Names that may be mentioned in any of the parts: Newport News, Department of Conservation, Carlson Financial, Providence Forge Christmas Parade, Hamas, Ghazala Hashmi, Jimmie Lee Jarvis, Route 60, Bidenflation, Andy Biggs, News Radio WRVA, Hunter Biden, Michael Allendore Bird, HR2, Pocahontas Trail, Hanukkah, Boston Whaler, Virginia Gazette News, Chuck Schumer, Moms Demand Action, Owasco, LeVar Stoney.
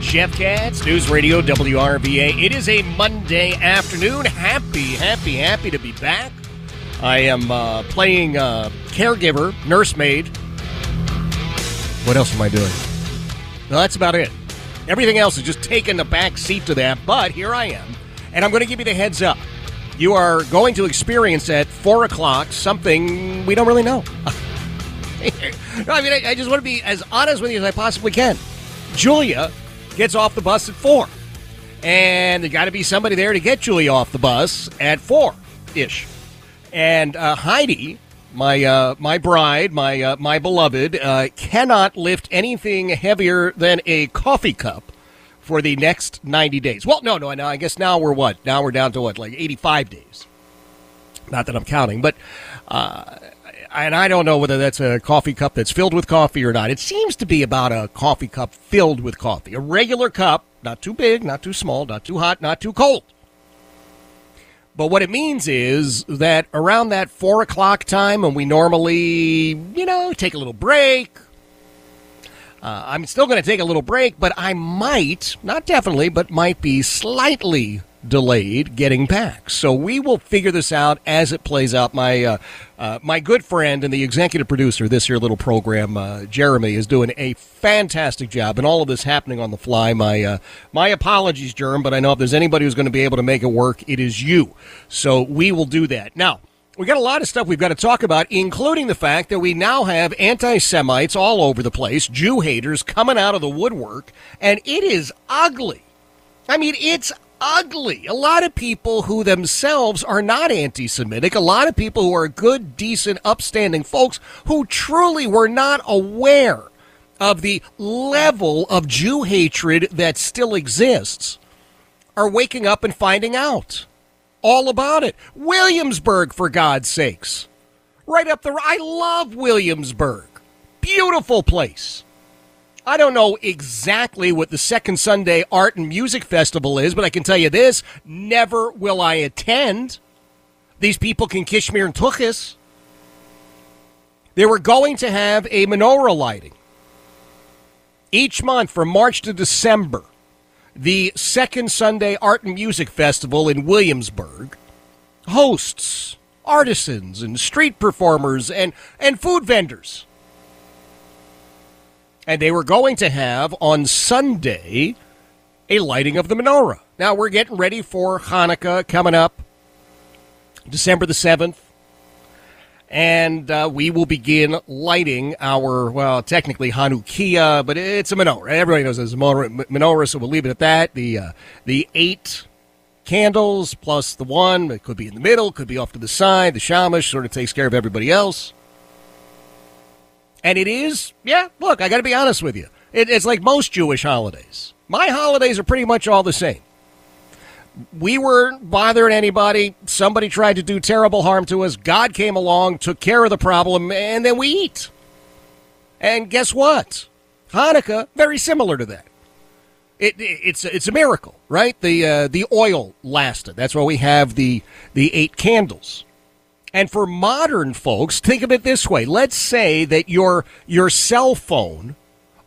Jeff Katz, News Radio WRVA. It is a Monday afternoon. Happy to be back. I am playing caregiver, nursemaid. What else am I doing? No, that's about it. Everything else is just taking the back seat to that, but here I am, and I'm going to give you the heads up. You are going to experience at 4 o'clock something we don't really know. I mean, I just want to be as honest with you as I possibly can. Julia gets off the bus at 4, and there's got to be somebody there to get Julia off the bus at 4-ish. And Heidi, my bride, my beloved, cannot lift anything heavier than a coffee cup for the next 90 days. Well, no, I guess now we're what? Now we're down to what, like 85 days? Not that I'm counting, but... And I don't know whether that's a coffee cup that's filled with coffee or not. It seems to be about a coffee cup filled with coffee. A regular cup, not too big, not too small, not too hot, not too cold. But what it means is that around that 4 o'clock time when we normally, take a little break. I'm still going to take a little break, but I might, not definitely, but might be slightly delayed getting back. So we will figure this out as it plays out. My good friend and the executive producer of this here little program, Jeremy, is doing a fantastic job, and all of this happening on the fly. My apologies, Jerm, but I know if there's anybody who's going to be able to make it work, it is you. So we will do that. Now, we got a lot of stuff we've got to talk about, including the fact that we now have anti-Semites all over the place, Jew haters coming out of the woodwork, and it is ugly. I mean, it's ugly. A lot of people who themselves are not anti-Semitic, a lot of people who are good, decent, upstanding folks who truly were not aware of the level of Jew hatred that still exists, are waking up and finding out all about it. Williamsburg, for God's sakes. Right up the... I love Williamsburg. Beautiful place. I don't know exactly what the Second Sunday Art and Music Festival is, but I can tell you this, never will I attend. These people can kishmir and tuchus. They were going to have a menorah lighting. Each month from March to December, the Second Sunday Art and Music Festival in Williamsburg hosts artisans and street performers and food vendors. And they were going to have, on Sunday, a lighting of the menorah. Now, we're getting ready for Hanukkah coming up, December the 7th. And we will begin lighting our, well, technically Hanukkiah, but it's a menorah. Everybody knows it's a menorah, so we'll leave it at that. The 8 candles plus the 1. It could be in the middle, could be off to the side. The shamash sort of takes care of everybody else. And it is, yeah, look, I got to be honest with you. It's like most Jewish holidays. My holidays are pretty much all the same. We weren't bothering anybody. Somebody tried to do terrible harm to us. God came along, took care of the problem, and then we eat. And guess what? Hanukkah, very similar to that. It's a miracle, right? The oil lasted. That's why we have the 8 candles. And for modern folks, think of it this way. Let's say that your cell phone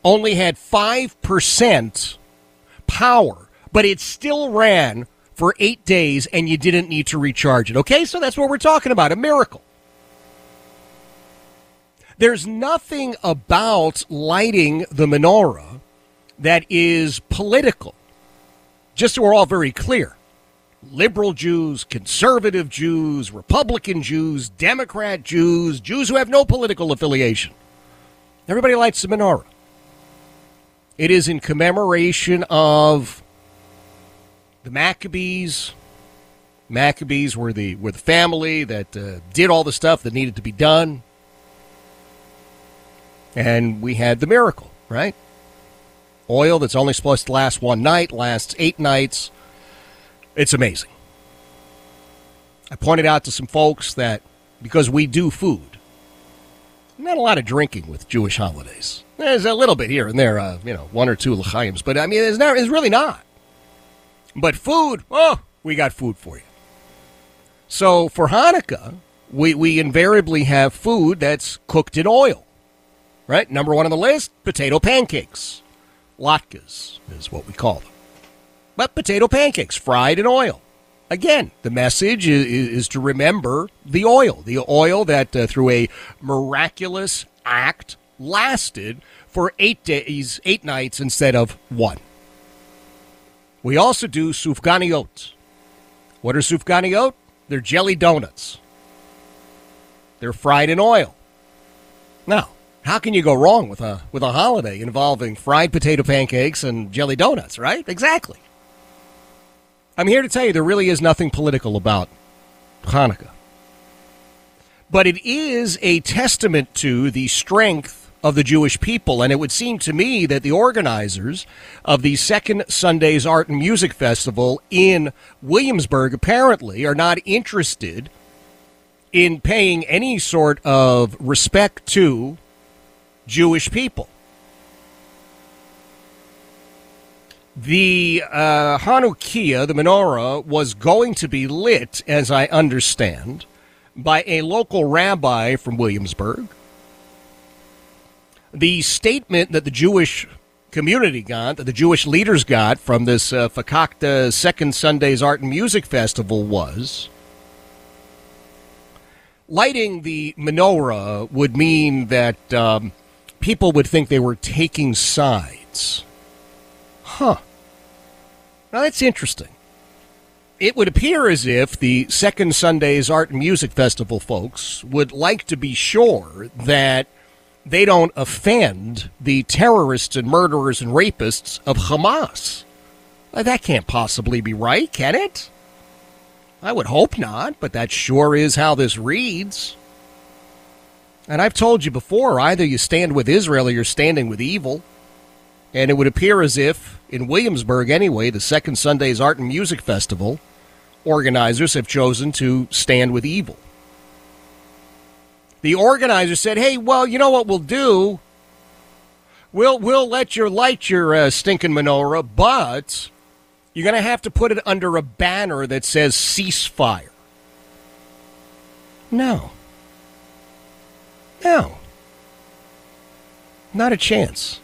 only had 5% power, but it still ran for 8 days and you didn't need to recharge it. Okay, so that's what we're talking about, a miracle. There's nothing about lighting the menorah that is political. Just so we're all very clear. Liberal Jews, conservative Jews, Republican Jews, Democrat Jews, Jews who have no political affiliation. Everybody lights the menorah. It is in commemoration of the Maccabees. Maccabees were the family that did all the stuff that needed to be done. And we had the miracle, right? Oil that's only supposed to last one night, lasts 8 nights. It's amazing. I pointed out to some folks that because we do food, not a lot of drinking with Jewish holidays. There's a little bit here and there, one or two l'chaims, but I mean, it's really not. But food, we got food for you. So for Hanukkah, we invariably have food that's cooked in oil, right? Number one on the list, potato pancakes. Latkes is what we call them. But potato pancakes, fried in oil. Again, the message is to remember the oil that through a miraculous act lasted for 8 days, 8 nights instead of one. We also do sufganiyot. What are sufganiyot? They're jelly donuts. They're fried in oil. Now, how can you go wrong with a holiday involving fried potato pancakes and jelly donuts, right? Exactly. I'm here to tell you there really is nothing political about Hanukkah. But it is a testament to the strength of the Jewish people, and it would seem to me that the organizers of the Second Sunday Art and Music Festival in Williamsburg apparently are not interested in paying any sort of respect to Jewish people. The Hanukkiah, the menorah, was going to be lit, as I understand, by a local rabbi from Williamsburg. The statement that the Jewish community got, that the Jewish leaders got from this Fakakta Second Sundays Art and Music Festival was, lighting the menorah would mean that people would think they were taking sides. Huh. Now, that's interesting. It would appear as if the Second Sunday's Art and Music Festival folks would like to be sure that they don't offend the terrorists and murderers and rapists of Hamas. Now, that can't possibly be right, can it? I would hope not, but that sure is how this reads. And I've told you before, either you stand with Israel or you're standing with evil. And it would appear as if, in Williamsburg anyway, the Second Sunday's Art and Music Festival, organizers have chosen to stand with evil. The organizers said, hey, well, you know what we'll do? We'll let you light your stinking menorah, but you're going to have to put it under a banner that says ceasefire. No. Not a chance.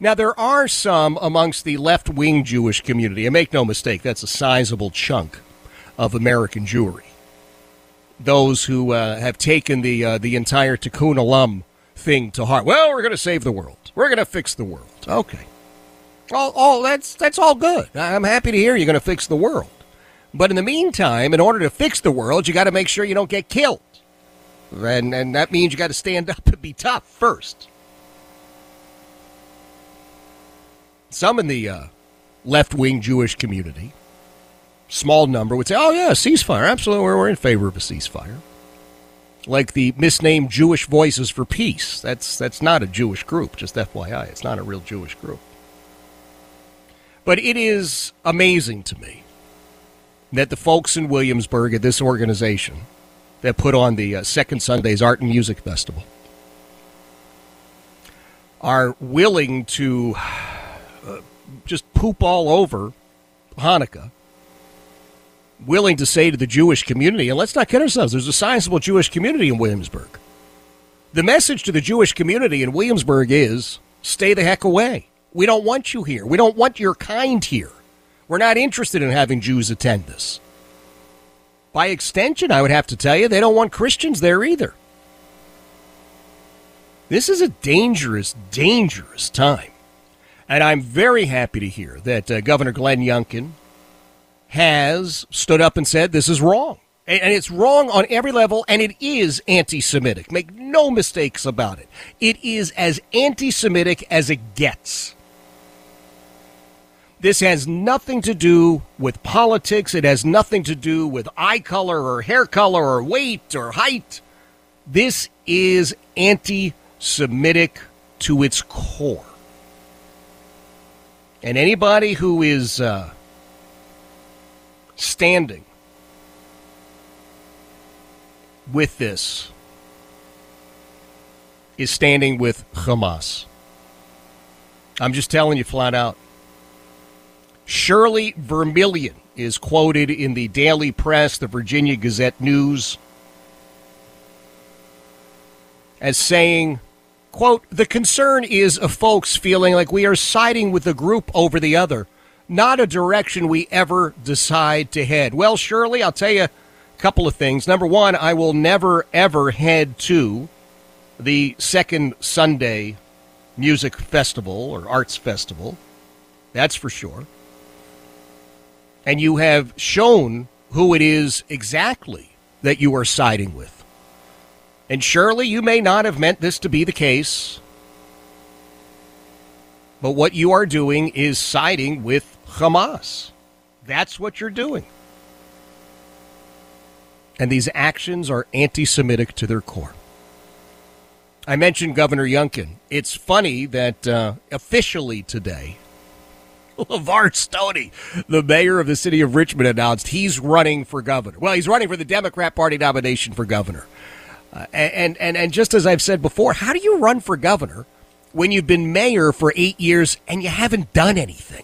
Now, there are some amongst the left-wing Jewish community, and make no mistake, that's a sizable chunk of American Jewry. Those who have taken the entire Tikkun Olam thing to heart. Well, we're going to save the world. We're going to fix the world. Okay. Oh, that's all good. I'm happy to hear you're going to fix the world. But in the meantime, in order to fix the world, you got to make sure you don't get killed. And that means you got to stand up and be tough first. Some in the left-wing Jewish community, small number, would say, oh, yeah, ceasefire, absolutely, we're in favor of a ceasefire. Like the misnamed Jewish Voices for Peace. That's not a Jewish group, just FYI. It's not a real Jewish group. But it is amazing to me that the folks in Williamsburg at this organization that put on the Second Sunday's Art and Music Festival are willing to just poop all over Hanukkah, willing to say to the Jewish community, and let's not kid ourselves, there's a sizable Jewish community in Williamsburg. The message to the Jewish community in Williamsburg is, stay the heck away. We don't want you here. We don't want your kind here. We're not interested in having Jews attend this. By extension, I would have to tell you, they don't want Christians there either. This is a dangerous, dangerous time. And I'm very happy to hear that Governor Glenn Youngkin has stood up and said this is wrong. And it's wrong on every level, and it is anti-Semitic. Make no mistakes about it. It is as anti-Semitic as it gets. This has nothing to do with politics. It has nothing to do with eye color or hair color or weight or height. This is anti-Semitic to its core. And anybody who is standing with this is standing with Hamas. I'm just telling you flat out. Shirley Vermillion is quoted in the Daily Press, the Virginia Gazette News, as saying, quote, the concern is of folks feeling like we are siding with a group over the other, not a direction we ever decide to head. Well, Shirley, I'll tell you a couple of things. Number one, I will never, ever head to the Second Sunday Music Festival or Arts Festival. That's for sure. And you have shown who it is exactly that you are siding with. And surely you may not have meant this to be the case, but what you are doing is siding with Hamas. That's what you're doing. And these actions are anti-Semitic to their core. I mentioned Governor Youngkin. It's funny that officially today, LeVar Stoney, the mayor of the city of Richmond, announced he's running for governor. Well, he's running for the Democrat Party nomination for governor. And just as I've said before, how do you run for governor when you've been mayor for 8 years and you haven't done anything?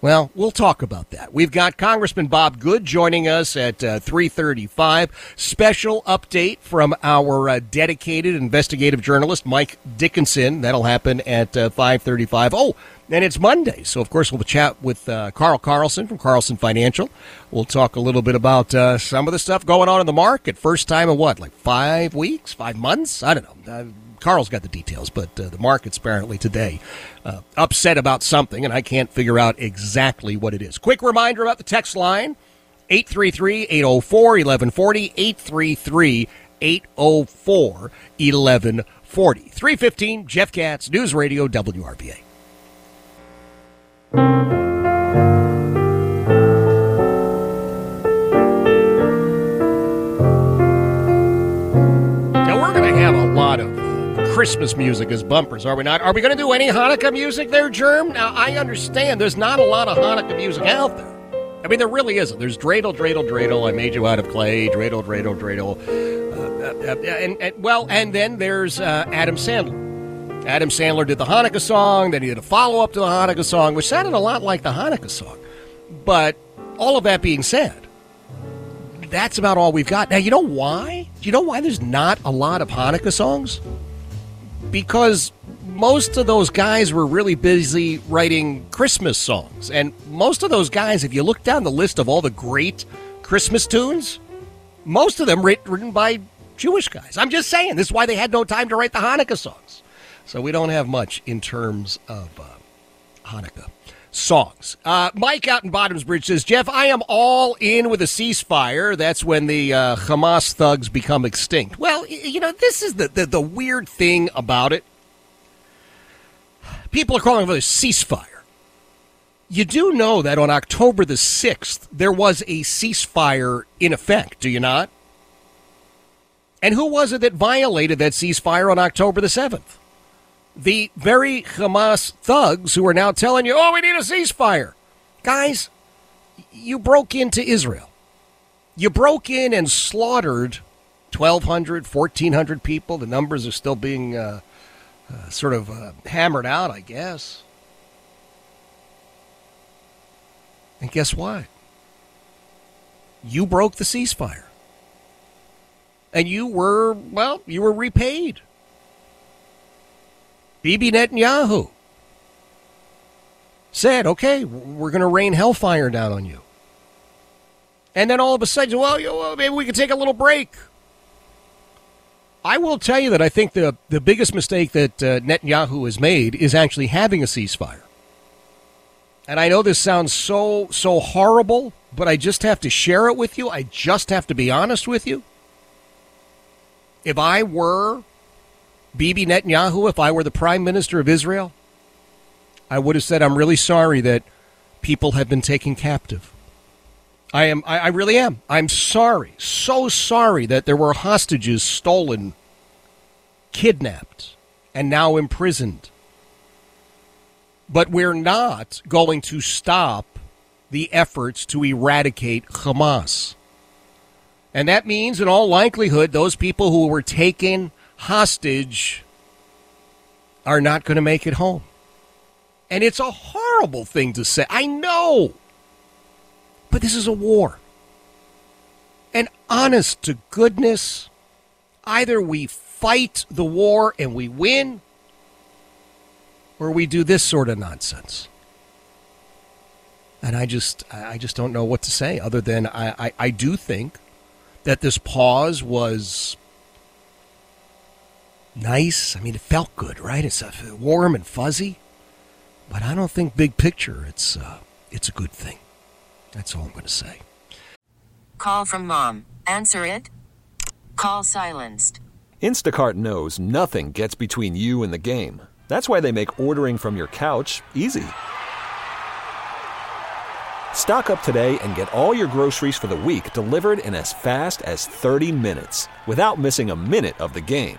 Well, we'll talk about that. We've got Congressman Bob Good joining us at 3:35. Special update from our dedicated investigative journalist, Mike Dickinson. That'll happen at 5:35. Oh, and it's Monday, so of course we'll chat with Carl Carlson from Carlson Financial. We'll talk a little bit about some of the stuff going on in the market. First time in what, like 5 weeks, 5 months? I don't know. Carl's got the details, but the market's apparently today upset about something, and I can't figure out exactly what it is. Quick reminder about the text line, 833-804-1140, 833-804-1140. 3:15, Jeff Katz, News Radio WRVA. Now we're going to have a lot of Christmas music as bumpers, are we not? Are we going to do any Hanukkah music there, Germ? Now, I understand there's not a lot of Hanukkah music out there. I mean, there really isn't. There's dreidel, dreidel, dreidel, I made you out of clay, dreidel, dreidel, dreidel. And then there's Adam Sandler. Adam Sandler did the Hanukkah song, then he did a follow-up to the Hanukkah song, which sounded a lot like the Hanukkah song. But all of that being said, that's about all we've got. Now, you know why? Do you know why there's not a lot of Hanukkah songs? Because most of those guys were really busy writing Christmas songs. And most of those guys, if you look down the list of all the great Christmas tunes, most of them written by Jewish guys. I'm just saying, this is why they had no time to write the Hanukkah songs. So we don't have much in terms of Hanukkah songs. Mike out in Bottomsbridge says, Jeff, I am all in with a ceasefire. That's when the Hamas thugs become extinct. Well, you know, this is the weird thing about it. People are calling for a ceasefire. You do know that on October the 6th, there was a ceasefire in effect, do you not? And who was it that violated that ceasefire on October the 7th? The very Hamas thugs who are now telling you, oh, we need a ceasefire. Guys, you broke into Israel. You broke in and slaughtered 1,200, 1,400 people. The numbers are still being hammered out, I guess. And guess what? You broke the ceasefire. And you were repaid. Bibi Netanyahu said, okay, we're going to rain hellfire down on you. And then all of a sudden, well, maybe we could take a little break. I will tell you that I think the biggest mistake that Netanyahu has made is actually having a ceasefire. And I know this sounds so horrible, but I just have to share it with you. I just have to be honest with you. If I were Bibi Netanyahu, if I were the prime minister of Israel, I would have said, I'm really sorry that people have been taken captive. I really am. I'm sorry, so sorry that there were hostages stolen, kidnapped, and now imprisoned. But we're not going to stop the efforts to eradicate Hamas. And that means, in all likelihood, those people who were taken hostage are not going to make it home. And it's a horrible thing to say. I know. But this is a war. And honest to goodness, either we fight the war and we win, or we do this sort of nonsense. And I just don't know what to say other than I do think that this pause was nice. I mean, it felt good, right? It's warm and fuzzy. But I don't think big picture it's a good thing. That's all I'm going to say. Call from mom. Answer it. Call silenced. Instacart knows nothing gets between you and the game. That's why they make ordering from your couch easy. Stock up today and get all your groceries for the week delivered in as fast as 30 minutes without missing a minute of the game.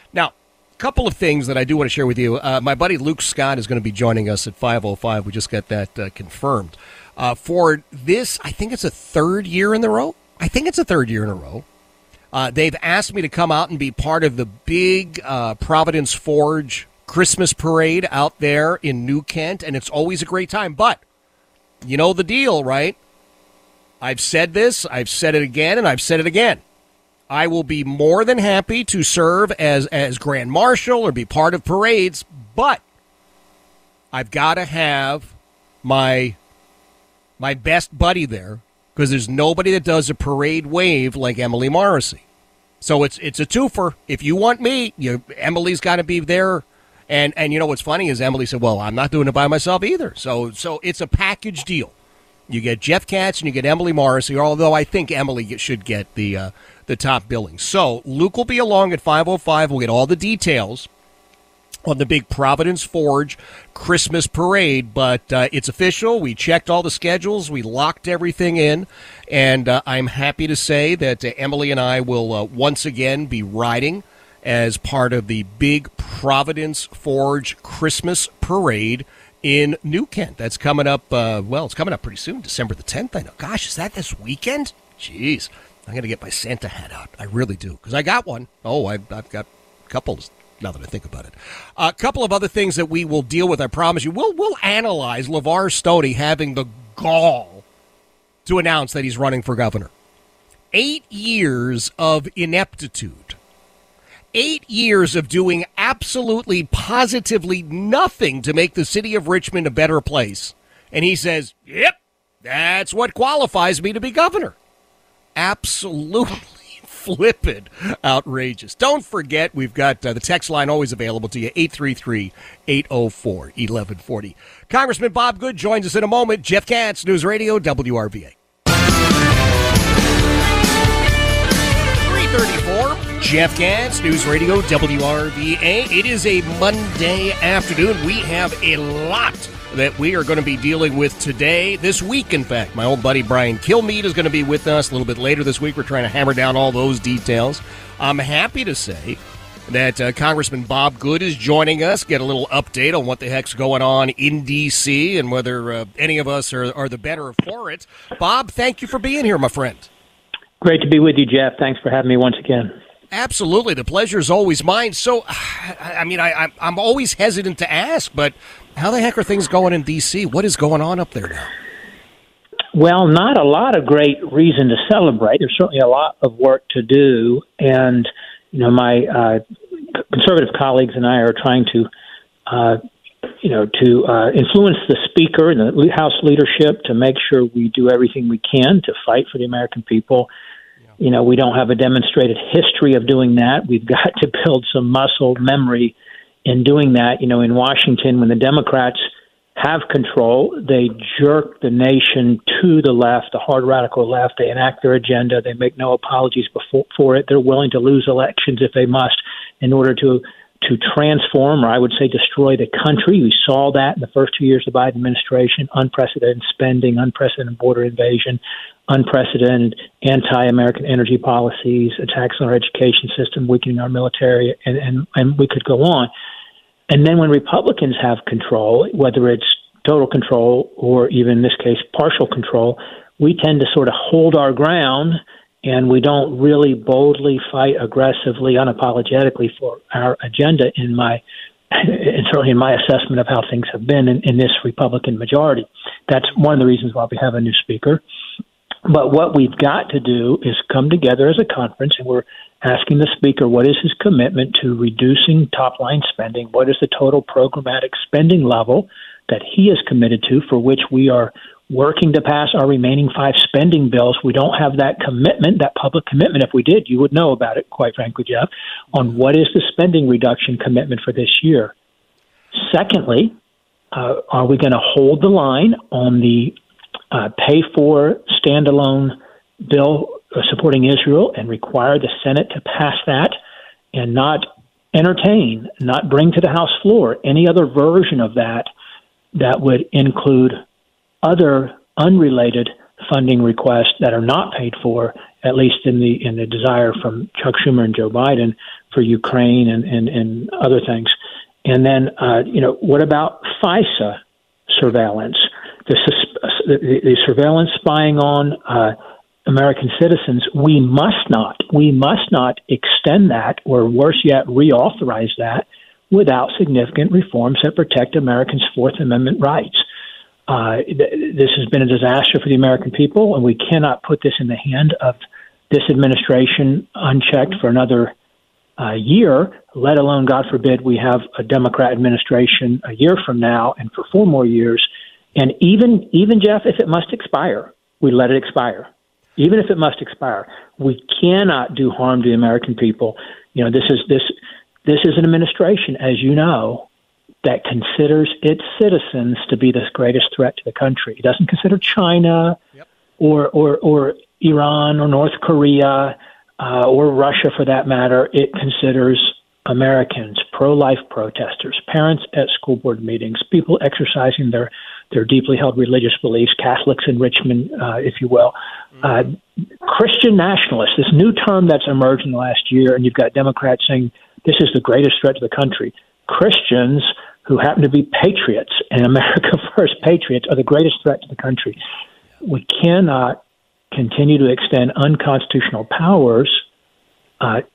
Now, a couple of things that I do want to share with you. My buddy Luke Scott is going to be joining us at 5:05. We just got that confirmed. For this, I think it's a third year in a row. They've asked me to come out and be part of the big Providence Forge Christmas Parade out there in New Kent, and it's always a great time. But you know the deal, right? I've said this, I've said it again, and I've said it again. I will be more than happy to serve as Grand Marshal or be part of parades, but I've got to have my best buddy there, because there's nobody that does a parade wave like Emily Morrissey. So it's a twofer. If you want me, Emily's got to be there. And you know what's funny is Emily said, well, I'm not doing it by myself either. So it's a package deal. You get Jeff Katz and you get Emily Morrissey, although I think Emily should get the top billing. So Luke will be along at 5:05. We'll get all the details on the big Providence Forge Christmas Parade, but it's official. We checked all the schedules. We locked everything in, and I'm happy to say that Emily and I will once again be riding as part of the big Providence Forge Christmas Parade in New Kent. That's coming up, it's coming up pretty soon, December the 10th, I know. Gosh, is that this weekend? Jeez, I'm going to get my Santa hat out. I really do, because I got one. Oh, I've got a couple, now that I think about it. A couple of other things that we will deal with, I promise you. We'll analyze LeVar Stoney having the gall to announce that he's running for governor. 8 years of ineptitude. 8 years of doing absolutely, positively nothing to make the city of Richmond a better place. And he says, yep, that's what qualifies me to be governor. Absolutely flippin' outrageous. Don't forget, we've got the text line always available to you, 833-804-1140. Congressman Bob Good joins us in a moment. Jeff Katz, News Radio WRVA. 334. Jeff Katz, News Radio WRVA. It is a Monday afternoon. We have a lot that we are going to be dealing with today, this week, in fact. My old buddy Brian Kilmeade is going to be with us a little bit later this week. We're trying to hammer down all those details. I'm happy to say that Congressman Bob Good is joining us, get a little update on what the heck's going on in D.C. and whether any of us are the better for it. Bob, thank you for being here, my friend. Great to be with you, Jeff. Thanks for having me once again. Absolutely. The pleasure is always mine. So, I mean, I'm always hesitant to ask, but how the heck are things going in D.C.? What is going on up there now? Well, not a lot of great reason to celebrate. There's certainly a lot of work to do, and you know, my conservative colleagues and I are trying to, influence the speaker and the House leadership to make sure we do everything we can to fight for the American people. Yeah. You know, we don't have a demonstrated history of doing that. We've got to build some muscle memory in doing that. You know, in Washington, when the Democrats have control, they jerk the nation to the left, the hard radical left. They enact their agenda. They make no apologies for it. They're willing to lose elections if they must in order to transform, or I would say destroy, the country. We saw that in the first 2 years of the Biden administration: unprecedented spending, unprecedented border invasion, unprecedented anti-American energy policies, attacks on our education system, weakening our military, and we could go on. And then when Republicans have control, whether it's total control or even in this case partial control, we tend to sort of hold our ground, and we don't really boldly fight aggressively, unapologetically for our agenda, in my assessment of how things have been in this Republican majority. That's one of the reasons why we have a new speaker. But what we've got to do is come together as a conference, and we're asking the speaker, what is his commitment to reducing top-line spending? What is the total programmatic spending level that he is committed to, for which we are working to pass our remaining 5 spending bills? We don't have that commitment, that public commitment. If we did, you would know about it, quite frankly, Jeff, on what is the spending reduction commitment for this year. Secondly, are we going to hold the line on the pay-for standalone bill supporting Israel and require the Senate to pass that, and not entertain, not bring to the House floor any other version of that that would include other unrelated funding requests that are not paid for, at least in the desire from Chuck Schumer and Joe Biden for Ukraine and other things? And then, what about FISA surveillance? The surveillance spying on American citizens, we must not extend that, or worse yet, reauthorize that without significant reforms that protect Americans' Fourth Amendment rights. This has been a disaster for the American people, and we cannot put this in the hand of this administration unchecked for another year, let alone, God forbid, we have a Democrat administration a year from now and for 4 more years. And even Jeff, if it must expire, we let it expire. Even if it must expire, we cannot do harm to the American people. You know, this is an administration, as you know, that considers its citizens to be the greatest threat to the country. It doesn't consider China, yep, or Iran or North Korea or Russia, for that matter. It considers Americans, pro-life protesters, parents at school board meetings, people exercising their deeply held religious beliefs, Catholics in Richmond, if you will, Christian nationalists, this new term that's emerged in the last year, and you've got Democrats saying this is the greatest threat to the country. Christians who happen to be patriots and America First patriots are the greatest threat to the country. We cannot continue to extend unconstitutional powers, hard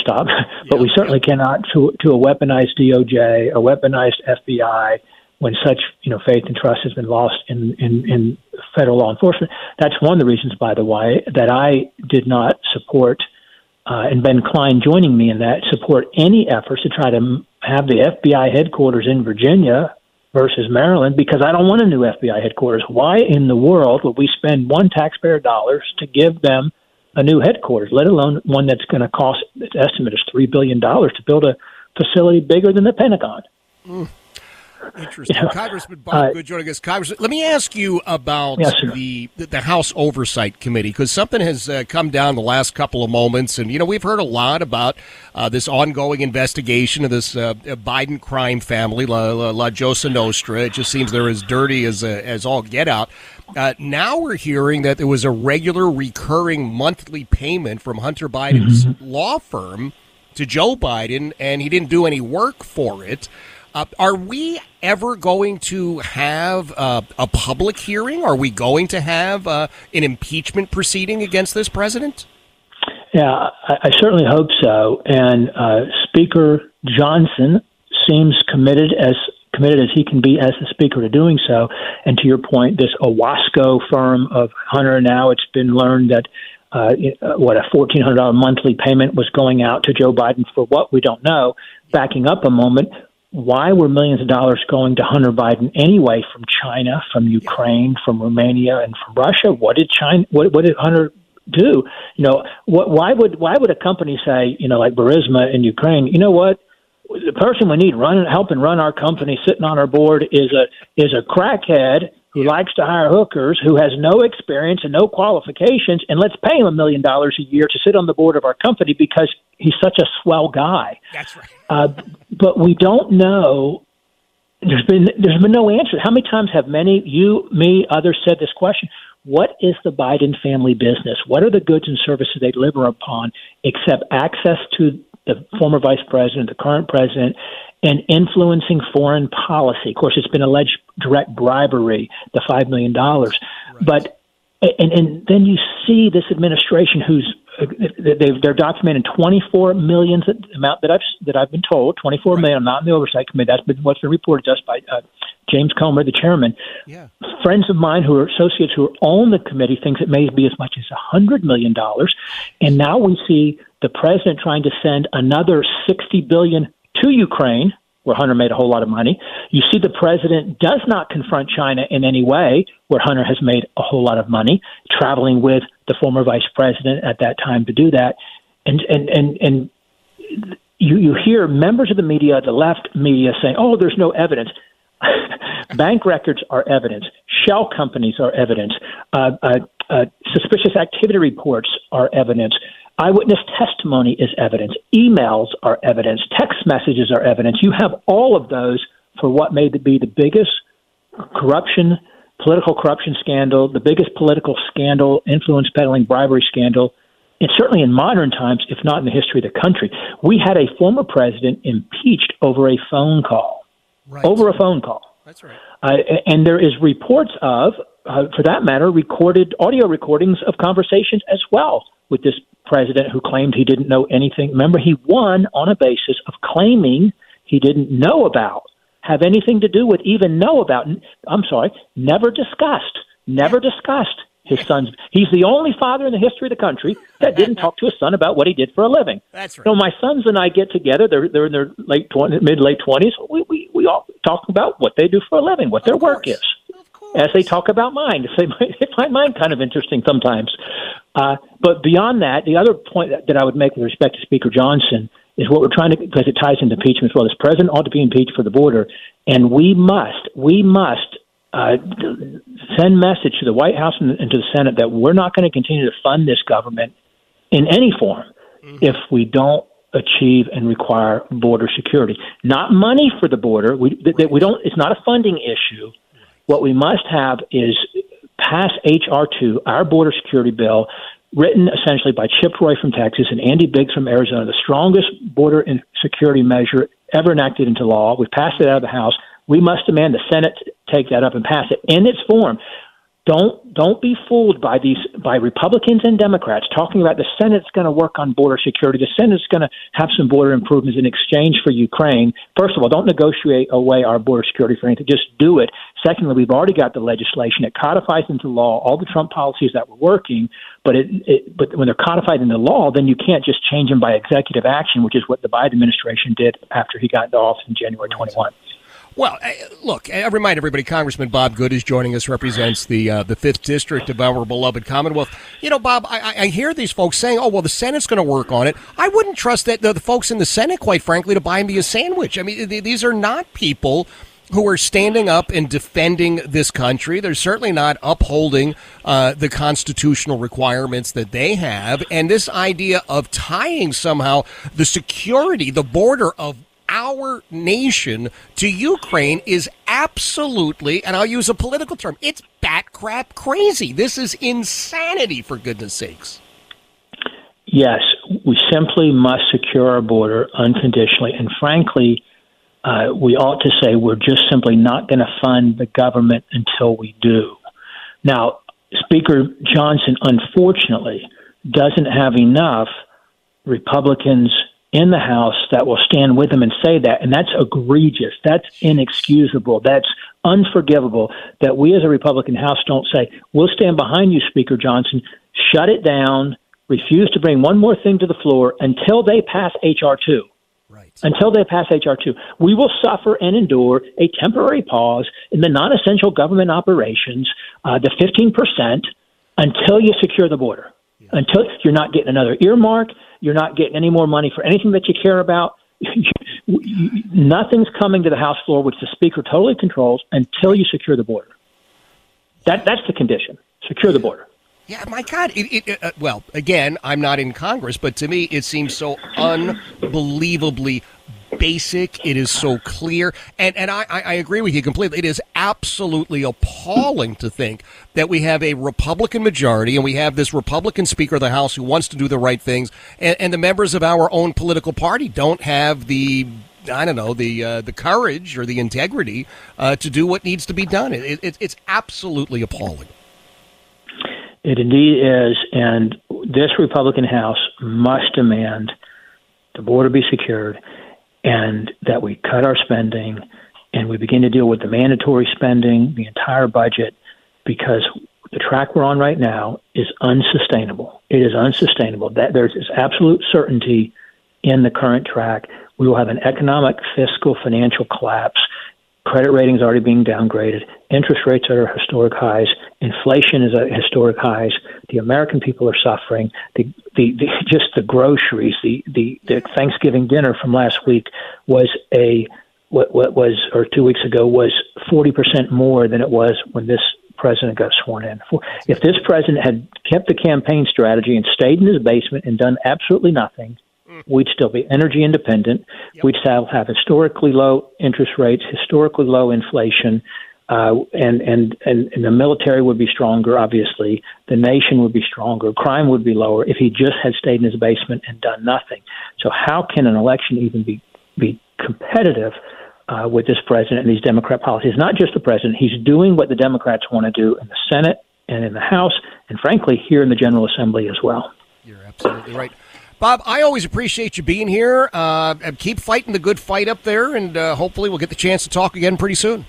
stop, but we certainly cannot to a weaponized DOJ, a weaponized FBI, when such faith and trust has been lost in federal law enforcement. That's one of the reasons, by the way, that I did not support, and Ben Klein joining me in that, support any efforts to try to have the FBI headquarters in Virginia versus Maryland, because I don't want a new FBI headquarters. Why in the world would we spend one taxpayer dollars to give them a new headquarters, let alone one that's going to cost, its estimate is $3 billion, to build a facility bigger than the Pentagon? Mm. Interesting. Yeah. Congressman Bob Good joining us. Congressman, let me ask you about the House Oversight Committee, because something has come down the last couple of moments. And, you know, we've heard a lot about this ongoing investigation of this Biden crime family, La Cosa Nostra. It just seems they're as dirty as all get out. Now we're hearing that there was a regular, recurring monthly payment from Hunter Biden's law firm to Joe Biden, and he didn't do any work for it. Are we ever going to have a public hearing? Are we going to have an impeachment proceeding against this president? Yeah, I certainly hope so. And Speaker Johnson seems committed as he can be as the speaker to doing so. And to your point, this Owasco firm of Hunter, now it's been learned that a $1,400 monthly payment was going out to Joe Biden for what we don't know. Backing up a moment, why were millions of dollars going to Hunter Biden anyway from China, from Ukraine, from Romania, and from Russia? What did China? What did Hunter do? You know, why would a company say, you know, like Burisma in Ukraine, you know what? The person we need helping run our company, sitting on our board, is a crackhead who likes to hire hookers, who has no experience and no qualifications, and let's pay him $1 million a year to sit on the board of our company because he's such a swell guy. That's right. But we don't know. There's been no answer. How many times have you, me, others said this question? What is the Biden family business? What are the goods and services they deliver upon except access to the former vice president, the current president, and influencing foreign policy? Of course, it's been alleged direct bribery, the $5 million. Right. But and then you see this administration who's they're documenting $24 million, the amount that I've been told, $24 million. I'm not in the oversight committee. That's been what's been reported to us by James Comer, the chairman. Yeah. Friends of mine who are associates who are on the committee thinks it may be as much as $100 million. And now we see the president trying to send another $60 billion to Ukraine, where Hunter made a whole lot of money. You see the president does not confront China in any way, where Hunter has made a whole lot of money, traveling with the former vice president at that time to do that. And you hear members of the media, the left media, saying, oh, there's no evidence. Bank records are evidence. Shell companies are evidence. Suspicious activity reports are evidence. Eyewitness testimony is evidence. Emails are evidence. Text messages are evidence. You have all of those for what may be the biggest political corruption scandal, the biggest political scandal, influence peddling, bribery scandal, and certainly in modern times, if not in the history of the country. We had a former president impeached over a phone call. Right. Over a phone call. That's right. And there is reports of, for that matter, audio recordings of conversations as well with this president who claimed he didn't know anything. Remember, he won on a basis of claiming he didn't know about, have anything to do with, even know about. I'm sorry, never discussed his son's. He's the only father in the history of the country that didn't talk to his son about what he did for a living. That's right. So my sons and I get together. They're in their mid late 20s. We all talk about what they do for a living, what their work is, as they talk about mine. They find mine kind of interesting sometimes. But beyond that, the other point that I would make with respect to Speaker Johnson is what we're trying to, because it ties into impeachment as well. This president ought to be impeached for the border, and we must send message to the White House and to the Senate that we're not going to continue to fund this government in any form if we don't achieve and require border security. Not money for the border. It's not a funding issue. What we must have is pass HR2, our border security bill, written essentially by Chip Roy from Texas and Andy Biggs from Arizona, the strongest border and security measure ever enacted into law. We've passed it out of the House. We must demand the Senate take that up and pass it in its form. Don't be fooled by Republicans and Democrats talking about the Senate's going to work on border security. The Senate's going to have some border improvements in exchange for Ukraine. First of all, don't negotiate away our border security for anything. Just do it. Secondly, we've already got the legislation. It codifies into law all the Trump policies that were working, but when they're codified into law, then you can't just change them by executive action, which is what the Biden administration did after he got into office in January 21. Well, look, I remind everybody, Congressman Bob Good is joining us, represents the 5th District of our beloved Commonwealth. You know, Bob, I hear these folks saying, oh, well, the Senate's going to work on it. I wouldn't trust that the folks in the Senate, quite frankly, to buy me a sandwich. I mean, these are not people who are standing up and defending this country. They're certainly not upholding the constitutional requirements that they have. And this idea of tying somehow the security, the border of our nation to Ukraine is absolutely, and I'll use a political term, it's bat crap crazy. This is insanity, for goodness sakes. Yes, we simply must secure our border unconditionally. And frankly, we ought to say we're just simply not going to fund the government until we do. Now, Speaker Johnson, unfortunately, doesn't have enough Republicans in the House that will stand with him and say that, and that's egregious. That's inexcusable. That's unforgivable that we as a Republican House don't say, we'll stand behind you, Speaker Johnson, shut it down, refuse to bring one more thing to the floor until they pass HR2. Right. Until they pass HR2, we will suffer and endure a temporary pause in the non-essential government operations, the 15%, until you secure the border. Yeah. Until you're not getting another earmark, you're not getting any more money for anything that you care about. Nothing's coming to the House floor, which the Speaker totally controls, until you secure the border. That's the condition. Secure the border. Yeah, my God. Well, again, I'm not in Congress, but to me, it seems so unbelievably basic. It is so clear. And I agree with you completely. It is absolutely appalling to think that we have a Republican majority and we have this Republican Speaker of the House who wants to do the right things, and the members of our own political party don't have the, I don't know, the courage or the integrity to do what needs to be done. It's absolutely appalling. It indeed is, and this Republican House must demand the border be secured and that we cut our spending and we begin to deal with the mandatory spending, the entire budget, because the track we're on right now is unsustainable. It is unsustainable. That there's this absolute certainty in the current track. We will have an economic, fiscal, financial collapse. Credit ratings already being downgraded. Interest rates are at historic highs. Inflation is at historic highs. The American people are suffering. Just the groceries, the Thanksgiving dinner from last week was or 2 weeks ago was 40% more than it was when this president got sworn in. If this president had kept the campaign strategy and stayed in his basement and done absolutely nothing, we'd still be energy independent. Yep. We'd still have historically low interest rates, historically low inflation, and the military would be stronger, obviously. The nation would be stronger. Crime would be lower if he just had stayed in his basement and done nothing. So how can an election even be competitive with this president and these Democrat policies? Not just the president. He's doing what the Democrats want to do in the Senate and in the House and, frankly, here in the General Assembly as well. You're absolutely right. Bob, I always appreciate you being here. Keep fighting the good fight up there, and hopefully we'll get the chance to talk again pretty soon.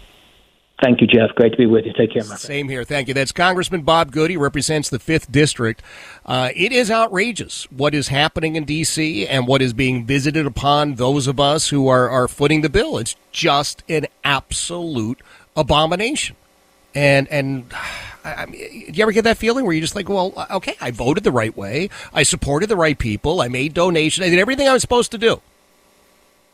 Thank you, Jeff. Great to be with you. Take care, my friend. Same here. Thank you. That's Congressman Bob Good. He represents the 5th District. It is outrageous what is happening in D.C. and what is being visited upon those of us who are footing the bill. It's just an absolute abomination. And I mean, you ever get that feeling where you're just like, well, okay, I voted the right way. I supported the right people. I made donations. I did everything I was supposed to do.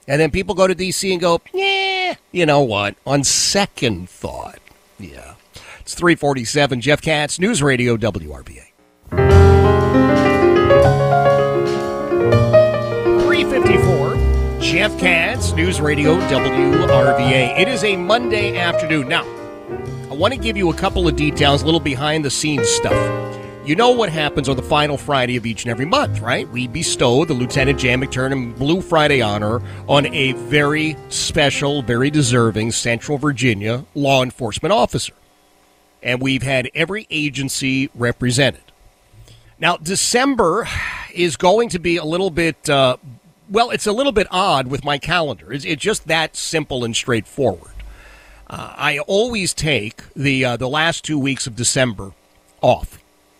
And then people go to D.C. and go, yeah, you know what? On second thought, yeah. It's 347, Jeff Katz, News Radio WRVA. 354, Jeff Katz, News Radio WRVA. It is a Monday afternoon. Now, I want to give you a couple of details, a little behind-the-scenes stuff. You know what happens on the final Friday of each and every month, right? We bestow the Lieutenant Jan McTurnan Blue Friday honor on a very special, very deserving Central Virginia law enforcement officer. And we've had every agency represented. Now, December is going to be a little bit, it's a little bit odd with my calendar. It's just that simple and straightforward. I always take the last 2 weeks of December off,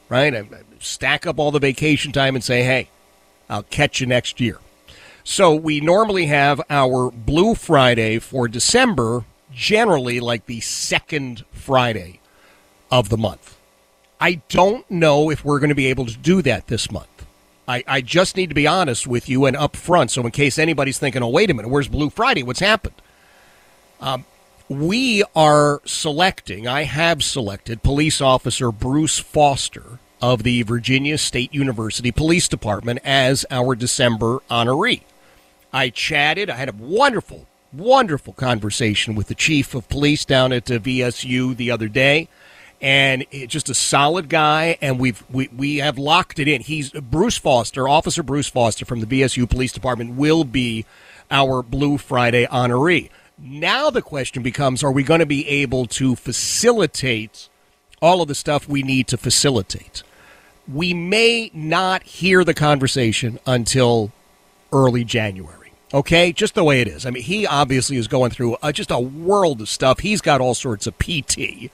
right? I stack up all the vacation time and say, hey, I'll catch you next year. So we normally have our Blue Friday for December, generally like the second Friday of the month. I don't know if we're going to be able to do that this month. I just need to be honest with you and up front. So in case anybody's thinking, oh, wait a minute, where's Blue Friday? What's happened? We are selecting, I have selected, police officer Bruce Foster of the Virginia State University Police Department as our December honoree. I chatted. I had a wonderful, wonderful conversation with the chief of police down at VSU the other day. And just a solid guy, and we have locked it in. He's Bruce Foster, Officer Bruce Foster from the VSU Police Department will be our Blue Friday honoree. Now the question becomes, are we going to be able to facilitate all of the stuff we need to facilitate? We may not hear the conversation until early January. Okay, just the way it is. I mean, he obviously is going through just a world of stuff. He's got all sorts of PT.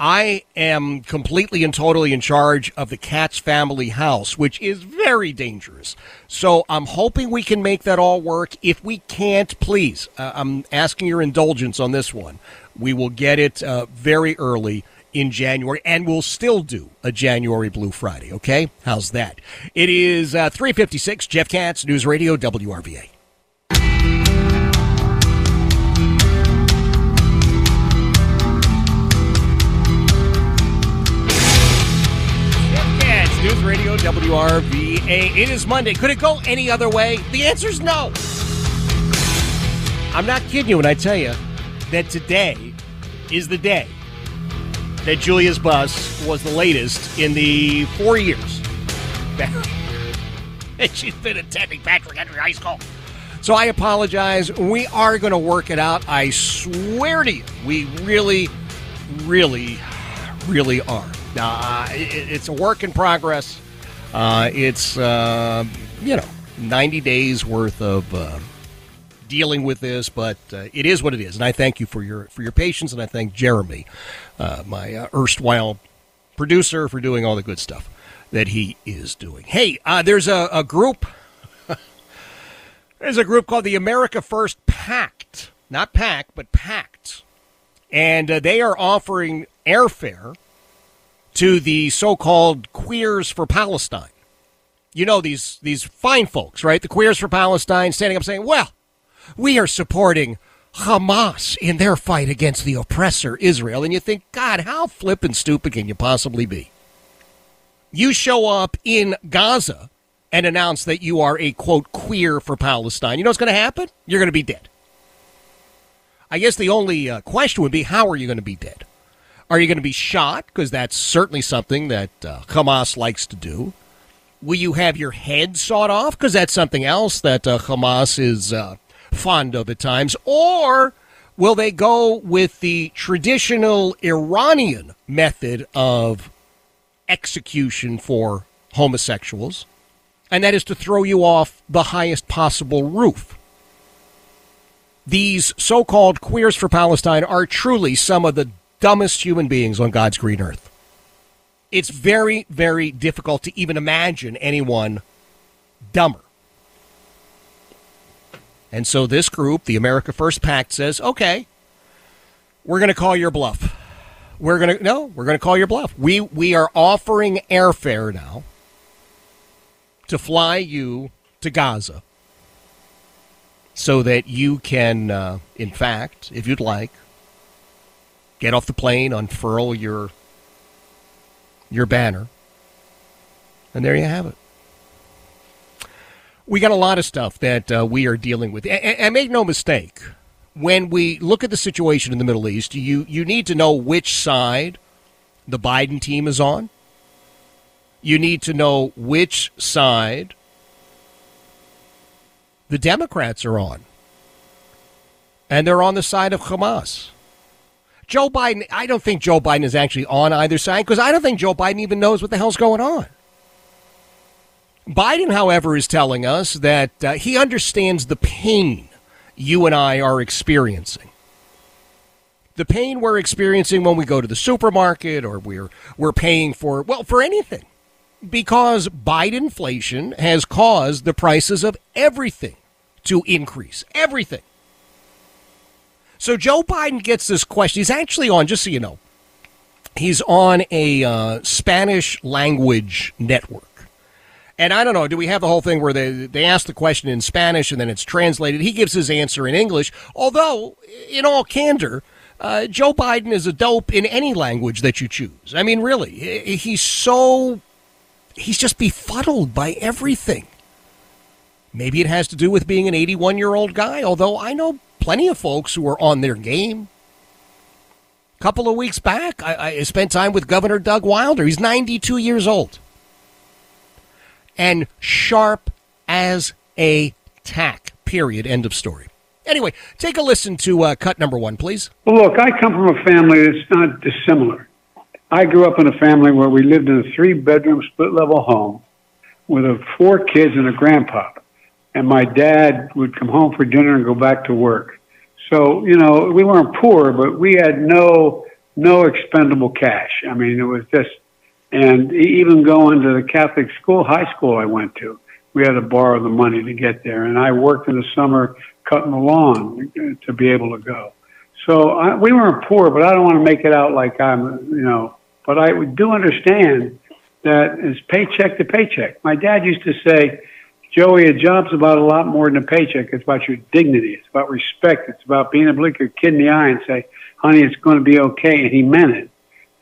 I am completely and totally in charge of the Katz family house, which is very dangerous. So I'm hoping we can make that all work. If we can't, please, I'm asking your indulgence on this one. We will get it very early in January, and we'll still do a January Blue Friday, okay? How's that? It is 3:56, Jeff Katz, News Radio WRVA. News Radio WRVA. It is Monday. Could it go any other way? The answer is no. I'm not kidding you when I tell you that today is the day that Julia's bus was the latest in the 4 years that she's been attending Patrick Henry High School. So I apologize. We are going to work it out. I swear to you, we really, really, really are. It's a work in progress. It's 90 days worth of dealing with this, but it is what it is. And I thank you for your patience, and I thank Jeremy, my erstwhile producer, for doing all the good stuff that he is doing. Hey, there's a group. There's a group called the America First Pact. Not PAC, but Pact. And they are offering airfare to the so-called Queers for Palestine. You know, these fine folks, right? The Queers for Palestine standing up saying, well, we are supporting Hamas in their fight against the oppressor Israel. And you think, God, how flippin' stupid can you possibly be? You show up in Gaza and announce that you are a, quote, queer for Palestine. You know what's going to happen? You're going to be dead. I guess the only question would be, how are you going to be dead? Are you going to be shot? Because that's certainly something that Hamas likes to do. Will you have your head sawed off? Because that's something else that Hamas is fond of at times. Or will they go with the traditional Iranian method of execution for homosexuals? And that is to throw you off the highest possible roof. These so-called Queers for Palestine are truly some of the dumbest human beings on God's green earth. It's very, very difficult to even imagine anyone dumber. And so this group, the America First Pact, says, okay, we're going to call your bluff. We're going to call your bluff. We are offering airfare now to fly you to Gaza so that you can, in fact, if you'd like, get off the plane, unfurl your banner, and there you have it. We got a lot of stuff that we are dealing with. And make no mistake, when we look at the situation in the Middle East, you need to know which side the Biden team is on. You need to know which side the Democrats are on. And they're on the side of Hamas. Joe Biden, I don't think Joe Biden is actually on either side, because I don't think Joe Biden even knows what the hell's going on. Biden, however, is telling us that he understands the pain you and I are experiencing. The pain we're experiencing when we go to the supermarket, or we're paying for, well, for anything. Because Bidenflation has caused the prices of everything to increase. Everything. So Joe Biden gets this question. He's actually on, just so you know, he's on a Spanish language network. And I don't know, do we have the whole thing where they ask the question in Spanish and then it's translated? He gives his answer in English, although in all candor, Joe Biden is a dope in any language that you choose. I mean, really, he's just befuddled by everything. Maybe it has to do with being an 81-year-old guy, although I know plenty of folks who are on their game. A couple of weeks back, I spent time with Governor Doug Wilder. He's 92 years old and sharp as a tack, period, end of story. Anyway, take a listen to cut number one, please. Well, look, I come from a family that's not dissimilar. I grew up in a family where we lived in a three-bedroom split-level home with four kids and a grandpa. And my dad would come home for dinner and go back to work. So, you know, we weren't poor, but we had no expendable cash. I mean, it was just, and even going to the Catholic school, high school I went to, we had to borrow the money to get there. And I worked in the summer cutting the lawn to be able to go. So we weren't poor, but I don't want to make it out like I'm, you know, but I do understand that it's paycheck to paycheck. My dad used to say, Joey, a job's about a lot more than a paycheck. It's about your dignity. It's about respect. It's about being able to look your kid in the eye and say, honey, it's going to be okay. And he meant it.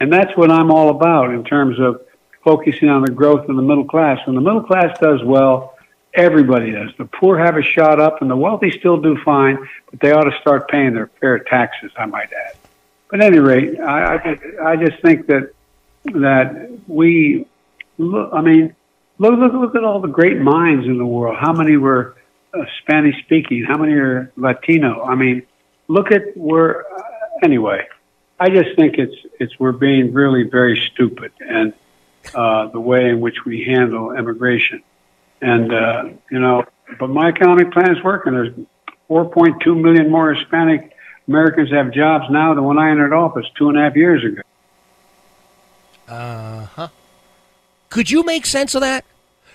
And that's what I'm all about in terms of focusing on the growth of the middle class. When the middle class does well, everybody does. The poor have a shot up, and the wealthy still do fine, but they ought to start paying their fair taxes, I might add. But at any rate, I just think that we, I mean, look at all the great minds in the world. How many were Spanish-speaking? How many are Latino? I mean, look at where. Anyway, I just think it's we're being really very stupid, and the way in which we handle immigration. And, you know, but my economic plan is working. There's 4.2 million more Hispanic Americans have jobs now than when I entered office 2.5 years ago. Uh-huh. Could you make sense of that?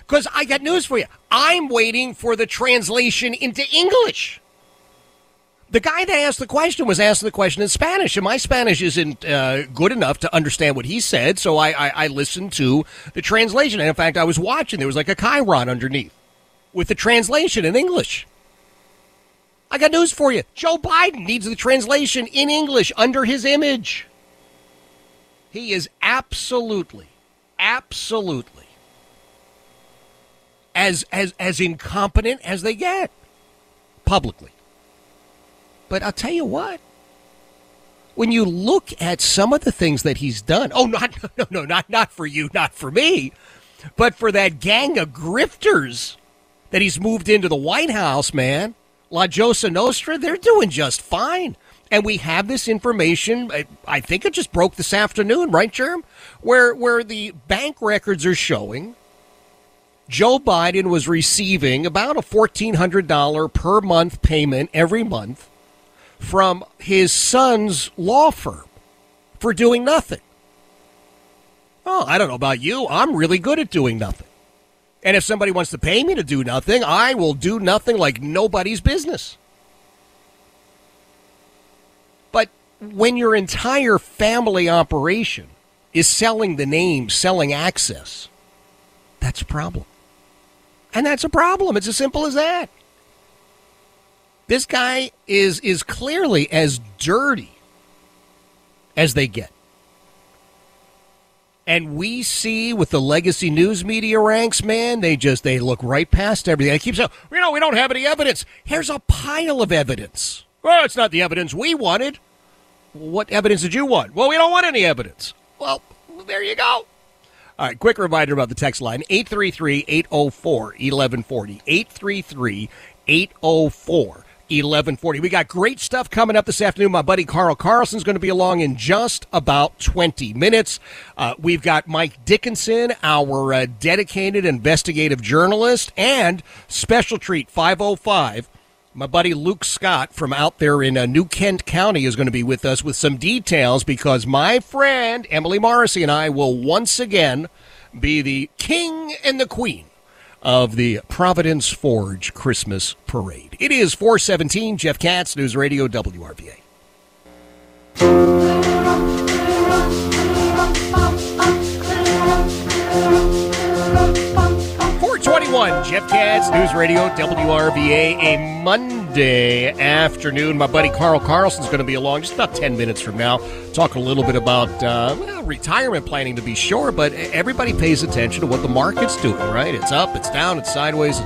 Because I got news for you. I'm waiting for the translation into English. The guy that asked the question was asking the question in Spanish, and my Spanish isn't good enough to understand what he said, so I listened to the translation. And, in fact, I was watching. There was like a chyron underneath with the translation in English. I got news for you. Joe Biden needs the translation in English under his image. He is absolutely as incompetent as they get publicly. But I'll tell you what, when you look at some of the things that he's done, not for you, not for me, but for that gang of grifters that he's moved into the White House, man, La Cosa Nostra, they're doing just fine. And we have this information, I think it just broke this afternoon, right, Jerm? Where the bank records are showing Joe Biden was receiving about a $1,400 per month payment every month from his son's law firm for doing nothing. Oh, I don't know about you. I'm really good at doing nothing. And if somebody wants to pay me to do nothing, I will do nothing like nobody's business. But when your entire family operation is selling the name, selling access, that's a problem. And that's a problem. It's as simple as that. This guy is clearly as dirty as they get. And we see with the legacy news media ranks, man, they look right past everything. It keeps saying, you know, we don't have any evidence. Here's a pile of evidence. Well, it's not the evidence we wanted. What evidence did you want? Well, we don't want any evidence. Well, there you go. All right, quick reminder about the text line, 833-804-1140, 833-804-1140. We got great stuff coming up this afternoon. My buddy Carl Carlson's going to be along in just about 20 minutes. We've got Mike Dickinson, our dedicated investigative journalist, and special treat 505. My buddy Luke Scott from out there in New Kent County is going to be with us with some details, because my friend Emily Morrissey and I will once again be the king and the queen of the Providence Forge Christmas Parade. It is 4:17. Jeff Katz, News Radio WRVA. one. Jeff Katz, News Radio WRVA, a Monday afternoon. My buddy Carl Carlson's going to be along just about 10 minutes from now. Talk a little bit about retirement planning, to be sure, but everybody pays attention to what the market's doing, right? It's up, it's down, it's sideways.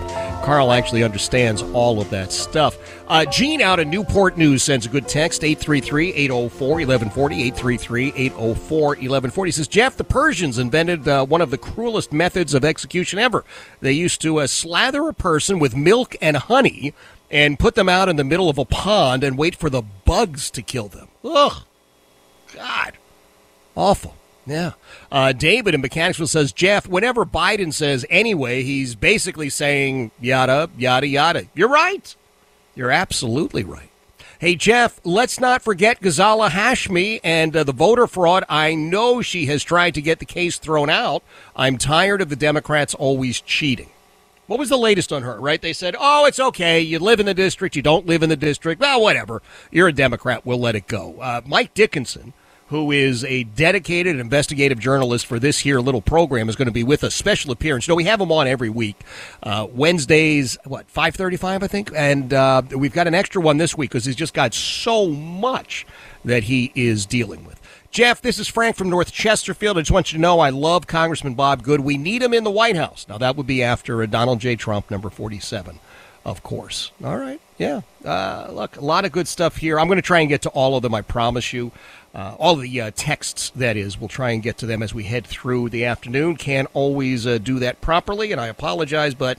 Carl actually understands all of that stuff. Gene out in Newport News sends a good text, 833-804-1140, 833-804-1140. He says, Jeff, the Persians invented one of the cruelest methods of execution ever. They used to slather a person with milk and honey and put them out in the middle of a pond and wait for the bugs to kill them. Ugh, God, awful. Yeah. David in Mechanicsville says, Jeff, whenever Biden says anyway, he's basically saying yada, yada, yada. You're right. You're absolutely right. Hey, Jeff, let's not forget Ghazala Hashmi and the voter fraud. I know she has tried to get the case thrown out. I'm tired of the Democrats always cheating. What was the latest on her, right? They said, oh, it's okay. You live in the district. You don't live in the district. Well, whatever. You're a Democrat. We'll let it go. Mike Dickinson, who is a dedicated investigative journalist for this here little program, is going to be with a special appearance. No, we have him on every week. Wednesdays, 5:35, I think? And we've got an extra one this week because he's just got so much that he is dealing with. Jeff, this is Frank from North Chesterfield. I just want you to know I love Congressman Bob Good. We need him in the White House. Now, that would be after Donald J. Trump, number 47. Of course. All right. Yeah. Look, a lot of good stuff here. I'm going to try and get to all of them, I promise you. All the texts, that is. We'll try and get to them as we head through the afternoon. Can't always do that properly, and I apologize, but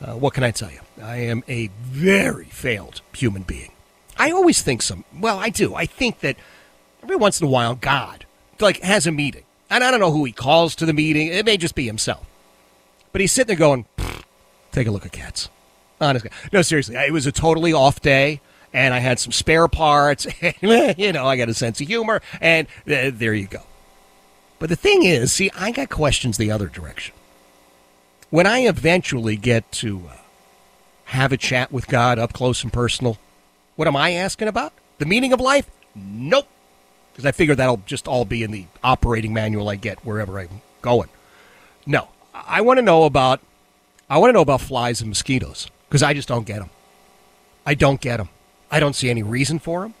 what can I tell you? I am a very failed human being. I always think I do. I think that every once in a while, God, has a meeting. And I don't know who he calls to the meeting. It may just be himself. But he's sitting there going, take a look at Katz. Honestly. No, seriously, it was a totally off day, and I had some spare parts, and, I got a sense of humor, and there you go. But the thing is, see, I got questions the other direction. When I eventually get to have a chat with God up close and personal, what am I asking about? The meaning of life? Nope. Because I figure that'll just all be in the operating manual I get wherever I'm going. No, I want to know about flies and mosquitoes. Because I just don't get them. I don't see any reason for them.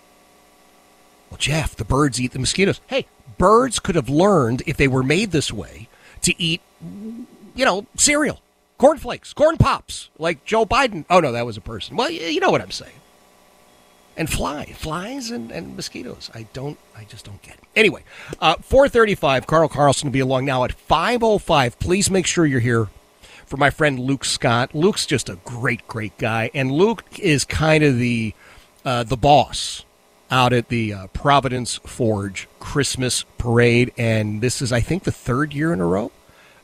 Well, Jeff, the birds eat the mosquitoes. Hey, birds could have learned, if they were made this way, to eat, cereal, cornflakes, corn pops, like Joe Biden. Oh, no, that was a person. Well, you know what I'm saying. And flies and mosquitoes. I just don't get it. Anyway, 4:35, Carl Carlson will be along now at 5:05. Please make sure you're here for my friend Luke Scott. Luke's just a great, great guy, and Luke is kind of the boss out at the Providence Forge Christmas Parade, and this is, I think, the third year in a row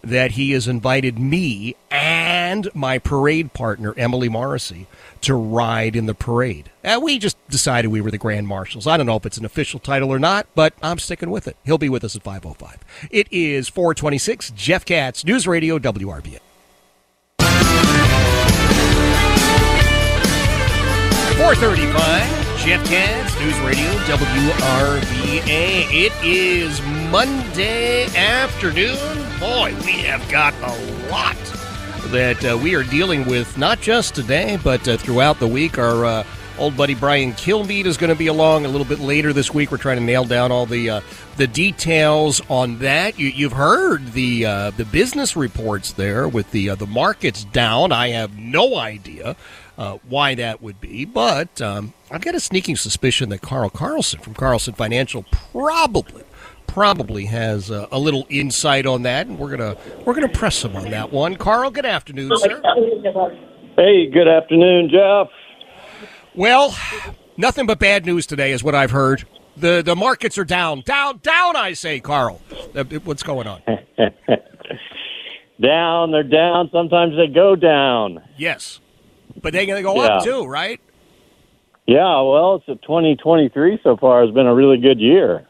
that he has invited me and my parade partner, Emily Morrissey, to ride in the parade. And we just decided we were the Grand Marshals. I don't know if it's an official title or not, but I'm sticking with it. He'll be with us at 5:05. It is 4:26, Jeff Katz, News Radio WRVA. Jeff Katz, News Radio WRVA. It is Monday afternoon. Boy, we have got a lot that we are dealing with, not just today, but throughout the week. Our old buddy Brian Kilmeade is going to be along a little bit later this week. We're trying to nail down all the details on that. You've heard the business reports there with the markets down. I have no idea why that would be, but I've got a sneaking suspicion that Carl Carlson from Carlson Financial probably has a little insight on that, and we're gonna press him on that one. Carl, good afternoon, sir. Hey, good afternoon, Jeff. Well, nothing but bad news today is what I've heard. The markets are down. I say, Carl, what's going on? Down, they're down. Sometimes they go down. Yes. But they're going to go up, too, right? Yeah, well, it's 2023 so far has been a really good year.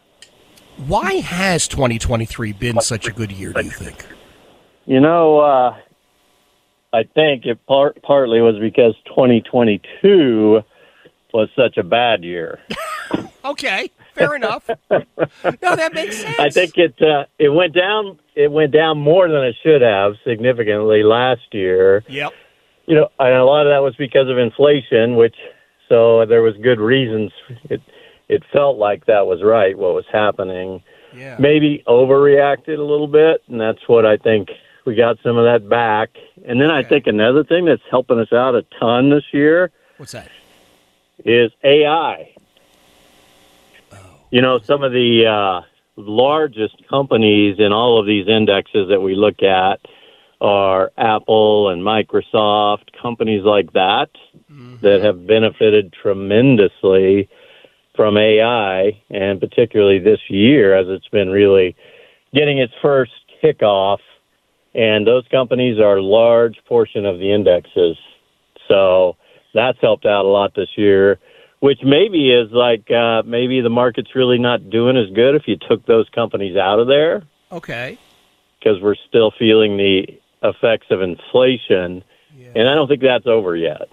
Why has 2023 been such a good year, do you think? I think it partly was because 2022 was such a bad year. Okay, fair enough. No, that makes sense. I think it went down. it went down more than it should have significantly last year. Yep. You know, and a lot of that was because of inflation, which so there was good reasons. It felt like that was right, what was happening. Yeah. Maybe overreacted a little bit, and that's what I think we got some of that back. And then I think another thing that's helping us out a ton this year. What's that? Is AI. Oh. You know, some of the largest companies in all of these indexes that we look at are Apple and Microsoft, companies like that, mm-hmm. that have benefited tremendously from AI, and particularly this year as it's been really getting its first kickoff. And those companies are a large portion of the indexes. So that's helped out a lot this year, which maybe is like maybe the market's really not doing as good if you took those companies out of there. Okay. Because we're still feeling the effects of inflation, and I don't think that's over yet.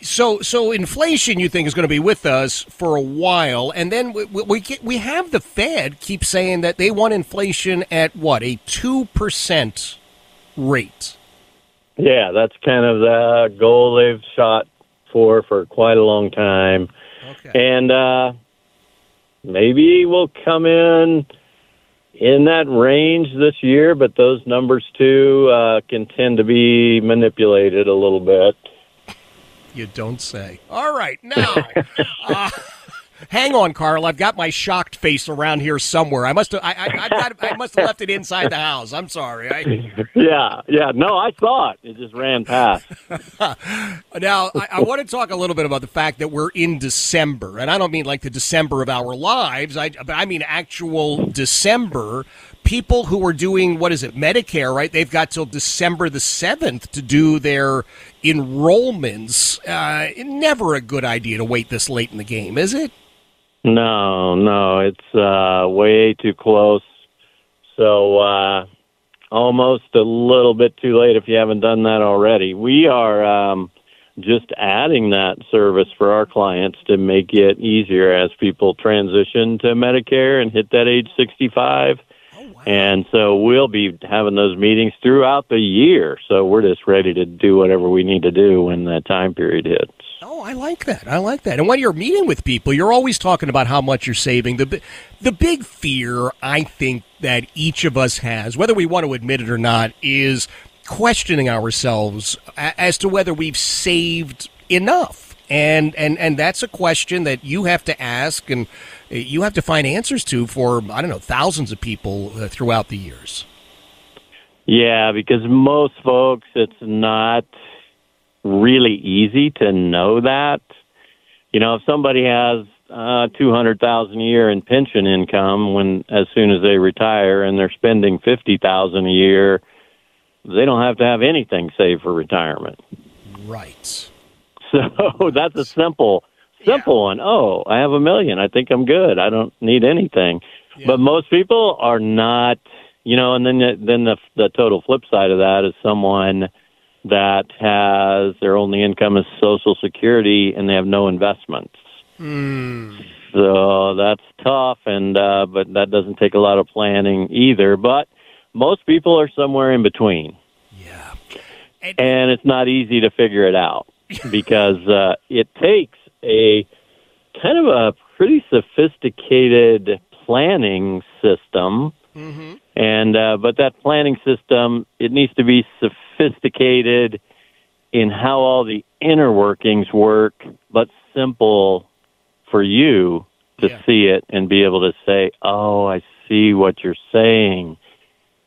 So inflation, you think, is going to be with us for a while, and then we have the Fed keep saying that they want inflation at, what, a 2% rate? Yeah, that's kind of the goal they've shot for quite a long time. Okay. And maybe we'll come in that range this year, but those numbers, too, can tend to be manipulated a little bit. You don't say. All right, now, hang on, Carl. I've got my shocked face around here somewhere. I must have left it inside the house. I'm sorry. Yeah. No, I saw it. It just ran past. Now, I want to talk a little bit about the fact that we're in December, and I don't mean like the December of our lives. But I mean actual December. People who are doing, Medicare, right? They've got till December the 7th to do their enrollments. Never a good idea to wait this late in the game, is it? No. It's way too close. So almost a little bit too late if you haven't done that already. We are just adding that service for our clients to make it easier as people transition to Medicare and hit that age 65. And so we'll be having those meetings throughout the year. So we're just ready to do whatever we need to do when that time period hits. Oh, I like that. And when you're meeting with people, you're always talking about how much you're saving. The big fear, I think, that each of us has, whether we want to admit it or not, is questioning ourselves as to whether we've saved enough. And that's a question that you have to ask and you have to find answers to for, I don't know, thousands of people throughout the years. Yeah, because most folks, it's not really easy to know that. You know, if somebody has $200,000 a year in pension income as soon as they retire and they're spending $50,000 a year, they don't have to have anything saved for retirement. Right. So that's a simple one. Oh, I have $1 million. I think I'm good. I don't need anything. Yeah. But most people are not, you know, and then the total flip side of that is someone that has their only income is Social Security and they have no investments. Mm. So that's tough, and but that doesn't take a lot of planning either. But most people are somewhere in between. Yeah. And it's not easy to figure it out. Because it takes a kind of a pretty sophisticated planning system, mm-hmm. and but that planning system, it needs to be sophisticated in how all the inner workings work, but simple for you to see it and be able to say, oh, I see what you're saying.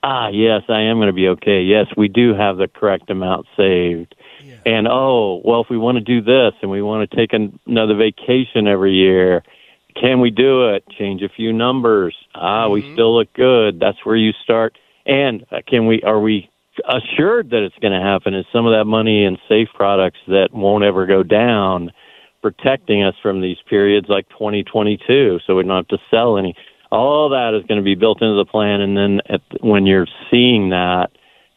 Ah, yes, I am going to be okay. Yes, we do have the correct amount saved. Yeah. And, oh, well, if we want to do this and we want to take another vacation every year, can we do it? Change a few numbers. Ah, mm-hmm. We still look good. That's where you start. And are we assured that it's going to happen? Is some of that money in safe products that won't ever go down protecting us from these periods like 2022 so we don't have to sell any? All that is going to be built into the plan, and then when you're seeing that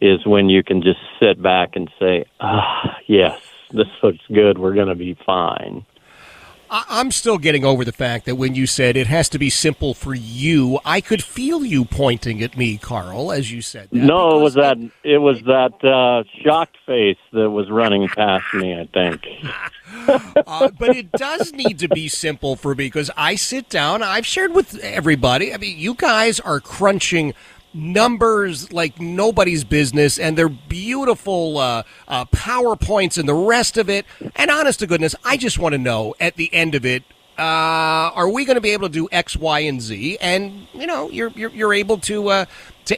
is when you can just sit back and say, ah, yes, this looks good. We're going to be fine. I'm still getting over the fact that when you said it has to be simple for you, I could feel you pointing at me, Carl, as you said that. No, it was that shocked face that was running past me, I think. But it does need to be simple for me, because I sit down, I've shared with everybody, I mean, you guys are crunching numbers like nobody's business, and they're beautiful PowerPoints and the rest of it. And honest to goodness, I just want to know at the end of it, are we going to be able to do X, Y, and Z? And you know, you're able to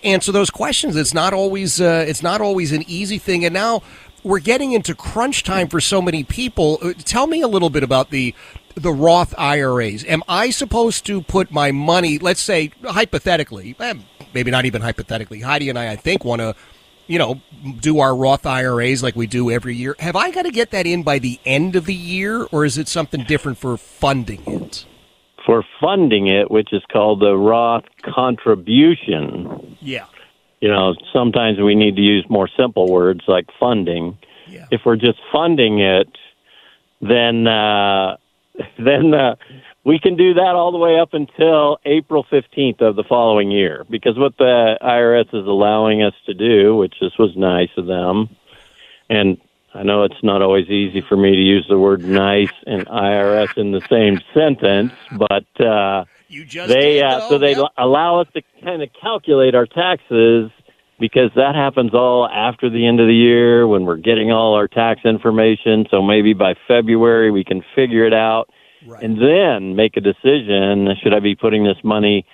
answer those questions. It's not always an easy thing. And now we're getting into crunch time for so many people. Tell me a little bit about the Roth IRAs. Am I supposed to put my money, let's say hypothetically, maybe not even hypothetically, Heidi and I think, want to, you know, do our Roth IRAs like we do every year. Have I got to get that in by the end of the year, or is it something different for funding it? For funding it, which is called the Roth contribution. Yeah. You know, sometimes we need to use more simple words like funding. Yeah. If we're just funding it, then we can do that all the way up until April 15th of the following year, because what the IRS is allowing us to do, which this was nice of them, and I know it's not always easy for me to use the word nice and IRS in the same sentence, but allow us to kind of calculate our taxes, because that happens all after the end of the year when we're getting all our tax information. So maybe by February we can figure it out. Right. And then make a decision, should I be putting this money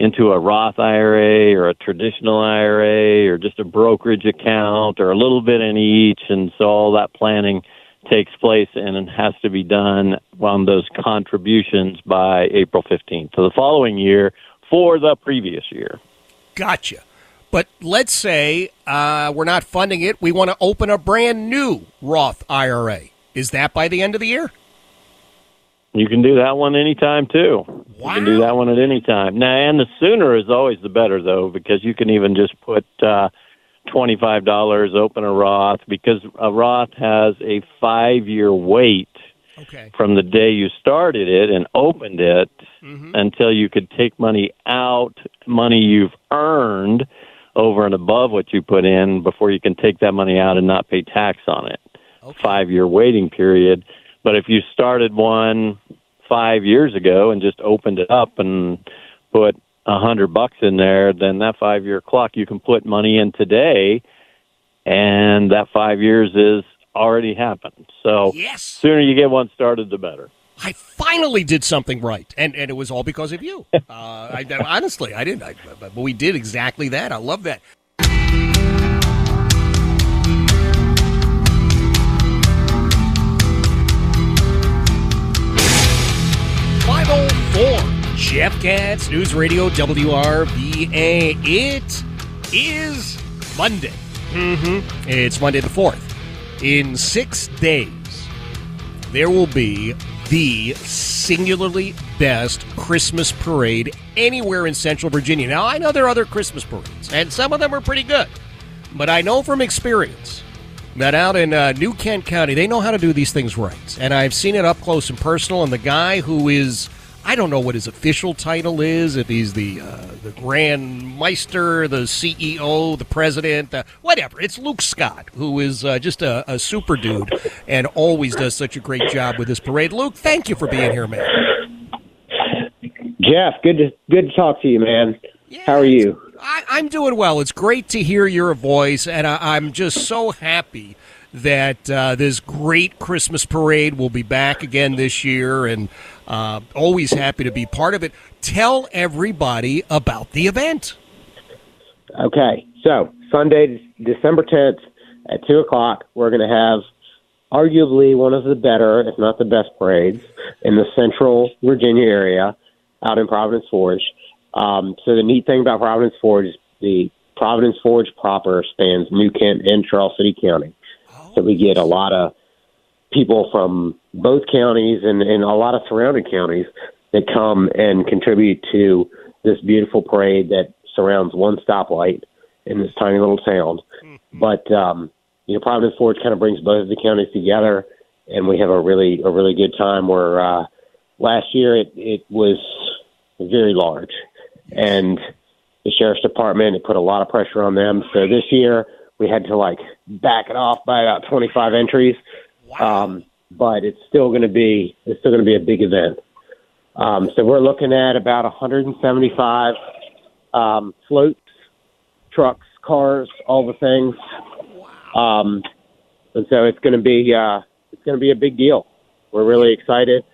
into a Roth IRA or a traditional IRA or just a brokerage account or a little bit in each? And so all that planning takes place and it has to be done on those contributions by April 15th. So the following year for the previous year. Gotcha. But let's say we're not funding it. We want to open a brand new Roth IRA. Is that by the end of the year? You can do that one anytime, too. Wow. You can do that one at any time. Now, and the sooner is always the better, though, because you can even just put $25, open a Roth, because a Roth has a 5-year wait from the day you started it and opened it until you could take money out, money you've earned over and above what you put in, before you can take that money out and not pay tax on it. Okay. 5-year waiting period. But if you started one 5 years ago and just opened it up and put $100 in there, then that 5-year clock, you can put money in today, and that 5 years is already happened. So yes, sooner you get one started, the better. I finally did something right, and it was all because of you. Honestly, I didn't. But we did exactly that. I love that. Jeff Katz, News Radio WRVA. It is Monday. It's Monday the 4th. In 6 days, there will be the singularly best Christmas parade anywhere in Central Virginia. Now, I know there are other Christmas parades, and some of them are pretty good. But I know from experience that out in New Kent County, they know how to do these things right. And I've seen it up close and personal, and the guy who is, I don't know what his official title is, if he's the Grand Meister, the CEO, the President, whatever. It's Luke Scott, who is just a super dude and always does such a great job with this parade. Luke, thank you for being here, man. Jeff, good to talk to you, man. Yeah, how are you? I'm doing well. It's great to hear your voice, and I'm just so happy that this great Christmas parade will be back again this year, and always happy to be part of it. Tell everybody about the event. Okay, so Sunday, December 10th at 2 o'clock, we're going to have arguably one of the better, if not the best, parades in the Central Virginia area out in Providence Forge. So the neat thing about Providence Forge is the Providence Forge proper spans New Kent and Charles City County. So we get a lot of people from both counties and a lot of surrounding counties that come and contribute to this beautiful parade that surrounds one stoplight in this tiny little town. But, you know, Providence Forge kind of brings both of the counties together, and we have a really good time. We're Last year, it was very large. And the Sheriff's Department, it put a lot of pressure on them. So this year, we had to, back it off by about 25 entries. Wow. But it's still going to be a big event. So we're looking at about 175 floats, trucks, cars, all the things. Wow. And so it's going to be a big deal. We're really excited.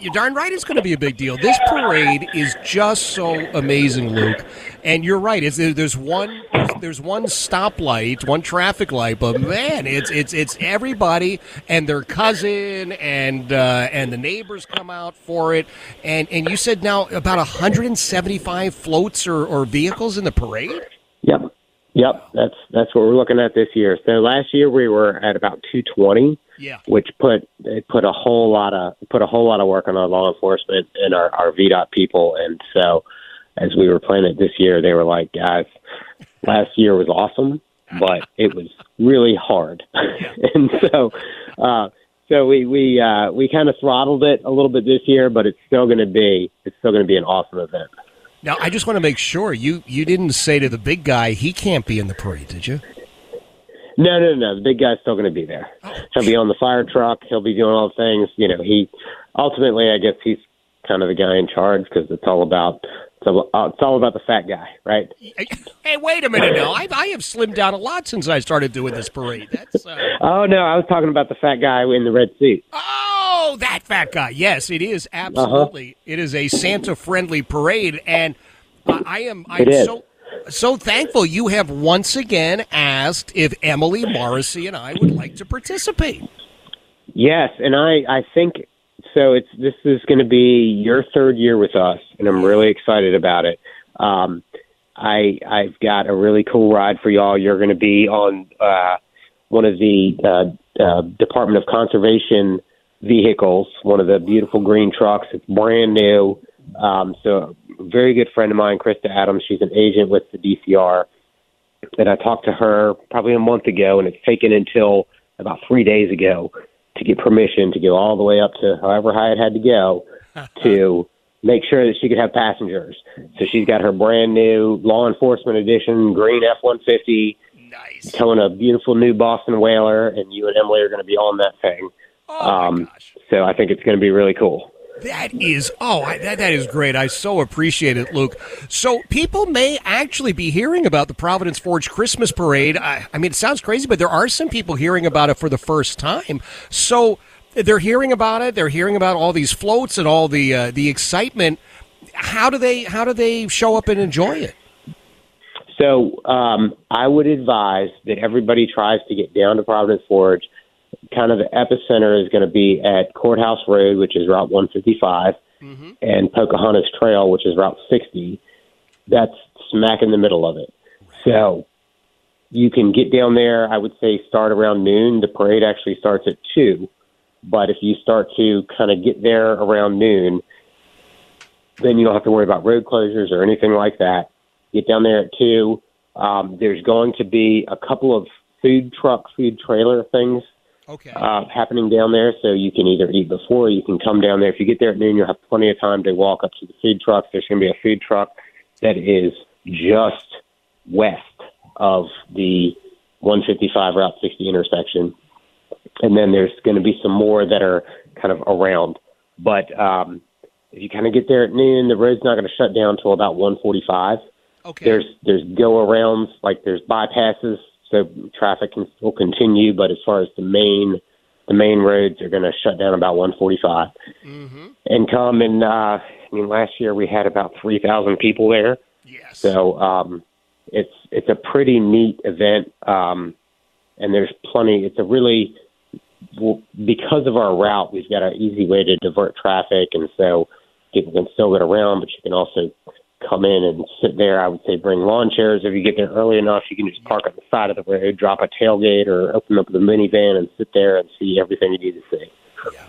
You're darn right it's going to be a big deal. This parade is just so amazing, Luke. And you're right. There's one stoplight, one traffic light, but man, it's everybody and their cousin and the neighbors come out for it. And you said now about 175 floats or vehicles in the parade? Yep. That's what we're looking at this year. So last year we were at about 220. Yeah. Which put a whole lot of work on our law enforcement and our VDOT people. And so as we were planning it this year, they were like, guys, last year was awesome, but it was really hard. And so we kind of throttled it a little bit this year, but it's still going to be an awesome event. Now, I just want to make sure you didn't say to the big guy, he can't be in the parade, did you? No. The big guy's still going to be there. He'll be on the fire truck. He'll be doing all the things. He ultimately, I guess, he's kind of the guy in charge because it's all about the fat guy, right? Hey, wait a minute now. I have slimmed down a lot since I started doing this parade. Oh no, I was talking about the fat guy in the red suit. Oh, that fat guy. Yes, it is absolutely. Uh-huh. It is a Santa-friendly parade, and I'm so thankful you have once again asked if Emily Morrissey and I would like to participate. Yes, and I think so. This is going to be your third year with us, and I'm really excited about it. I've got a really cool ride for y'all. You're going to be on one of the Department of Conservation vehicles, one of the beautiful green trucks. It's brand new. So a very good friend of mine, Krista Adams, she's an agent with the DCR, and I talked to her probably a month ago, and it's taken until about 3 days ago to get permission to go all the way up to however high it had to go to make sure that she could have passengers. So she's got her brand new law enforcement edition green F-150. Nice. Towing a beautiful new Boston Whaler, and you and Emily are going to be on that thing. Oh, my gosh. So I think it's going to be really cool. That is great. I so appreciate it, Luke. So people may actually be hearing about the Providence Forge Christmas Parade. I mean, it sounds crazy, but there are some people hearing about it for the first time. So they're hearing about it. They're hearing about all these floats and all the excitement. How do they show up and enjoy it? So I would advise that everybody tries to get down to Providence Forge. Kind of the epicenter is going to be at Courthouse Road, which is Route 155, mm-hmm. and Pocahontas Trail, which is Route 60. That's smack in the middle of it. So you can get down there, I would say, start around noon. The parade actually starts at 2. But if you start to kind of get there around noon, then you don't have to worry about road closures or anything like that. Get down there at 2. There's going to be a couple of food trailer things. Okay. Happening down there, so you can either eat before or you can come down there. If you get there at noon, you'll have plenty of time to walk up to the food trucks. There's going to be a food truck that is just west of the 155 Route 60 intersection. And then there's going to be some more that are kind of around. But if you kind of get there at noon, the road's not going to shut down until about 145. Okay. There's go-arounds, there's bypasses. So traffic can still continue, but as far as the main roads are going to shut down about 145. Mm-hmm. And come and last year we had about 3,000 people there. Yes. So it's a pretty neat event, and there's plenty. Because of our route, we've got an easy way to divert traffic, and so people can still get around, but you can also come in and sit there. I would say bring lawn chairs. If you get there early enough, you can just park on the side of the road, drop a tailgate, or open up the minivan and sit there and see everything you need to see. Yeah.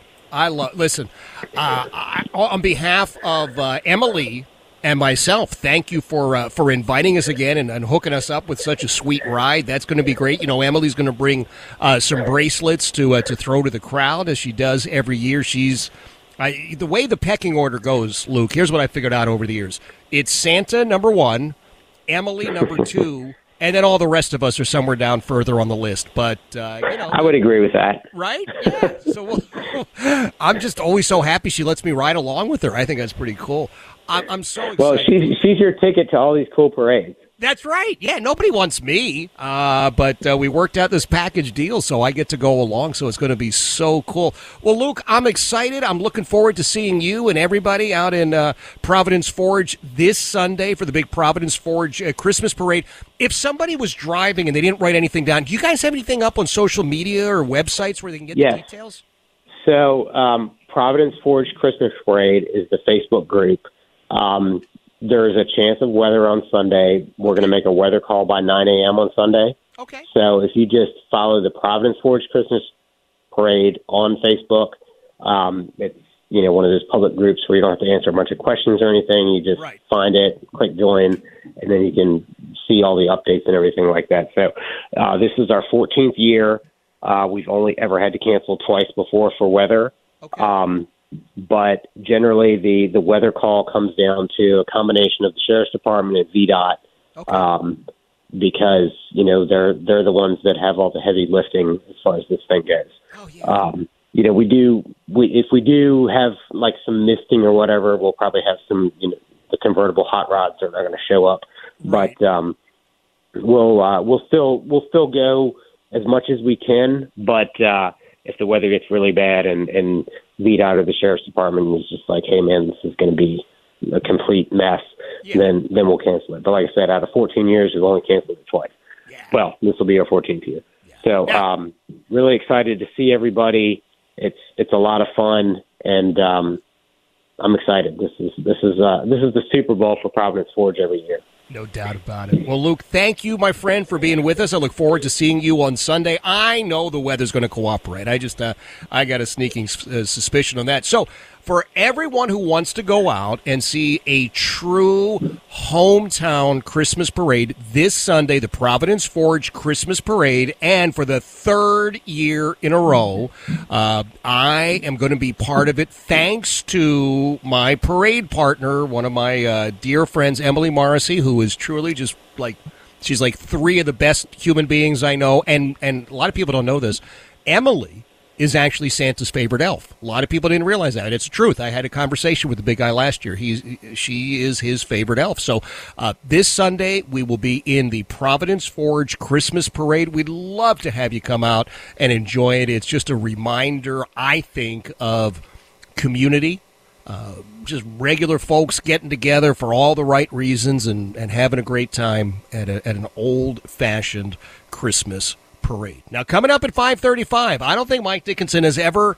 Listen, on behalf of Emily and myself, thank you for inviting us again and hooking us up with such a sweet ride. That's going to be great. Emily's going to bring some bracelets to throw to the crowd as she does every year. She's The way the pecking order goes, Luke, here's what I figured out over the years. It's Santa, number one, Emily, number two, and then all the rest of us are somewhere down further on the list. But, you know. I would agree with that. Right? Yeah. So I'm just always so happy she lets me ride along with her. I think that's pretty cool. I'm so excited. Well, she's your ticket to all these cool parades. That's right. Yeah, nobody wants me, but we worked out this package deal, so I get to go along, so it's going to be so cool. Well, Luke, I'm excited. I'm looking forward to seeing you and everybody out in Providence Forge this Sunday for the big Providence Forge Christmas Parade. If somebody was driving and they didn't write anything down, do you guys have anything up on social media or websites where they can get the details? So Providence Forge Christmas Parade is the Facebook group. There's a chance of weather on Sunday. We're going to make a weather call by 9 a.m. on Sunday. Okay. So if you just follow the Providence Forge Christmas Parade on Facebook, it's one of those public groups where you don't have to answer a bunch of questions or anything. You just find it, click join, and then you can see all the updates and everything like that. So this is our 14th year. We've only ever had to cancel twice before for weather. Okay. But generally, the weather call comes down to a combination of the Sheriff's Department and VDOT, because they're the ones that have all the heavy lifting as far as this thing goes. Oh, yeah. If we do have like some misting or whatever, we'll probably have some the convertible hot rods are not going to show up, but we'll still go as much as we can, but. If the weather gets really bad and VDOT or the Sheriff's Department was just like, hey, man, this is going to be a complete mess, then we'll cancel it. But like I said, out of 14 years, we've only canceled it twice. Yeah. Well, this will be our 14th year. Yeah. So really excited to see everybody. It's a lot of fun, and I'm excited. This is the Super Bowl for Providence Forge every year. No doubt about it. Well, Luke, thank you, my friend, for being with us. I look forward to seeing you on Sunday. I know the weather's going to cooperate. I just I got a sneaking suspicion on that. So for everyone who wants to go out and see a true hometown Christmas parade this Sunday, the Providence Forge Christmas Parade, and for the third year in a row, I am going to be part of it thanks to my parade partner, one of my dear friends, Emily Morrissey, who is truly just like, she's like three of the best human beings I know. And a lot of people don't know this. Emily is actually Santa's favorite elf. A lot of people didn't realize that. It's the truth. I had a conversation with the big guy last year. She is his favorite elf. So this Sunday, we will be in the Providence Forge Christmas Parade. We'd love to have you come out and enjoy it. It's just a reminder, I think, of community. Just regular folks getting together for all the right reasons and having a great time at an old-fashioned Christmas parade. Now, coming up at 5:35, I don't think Mike Dickinson has ever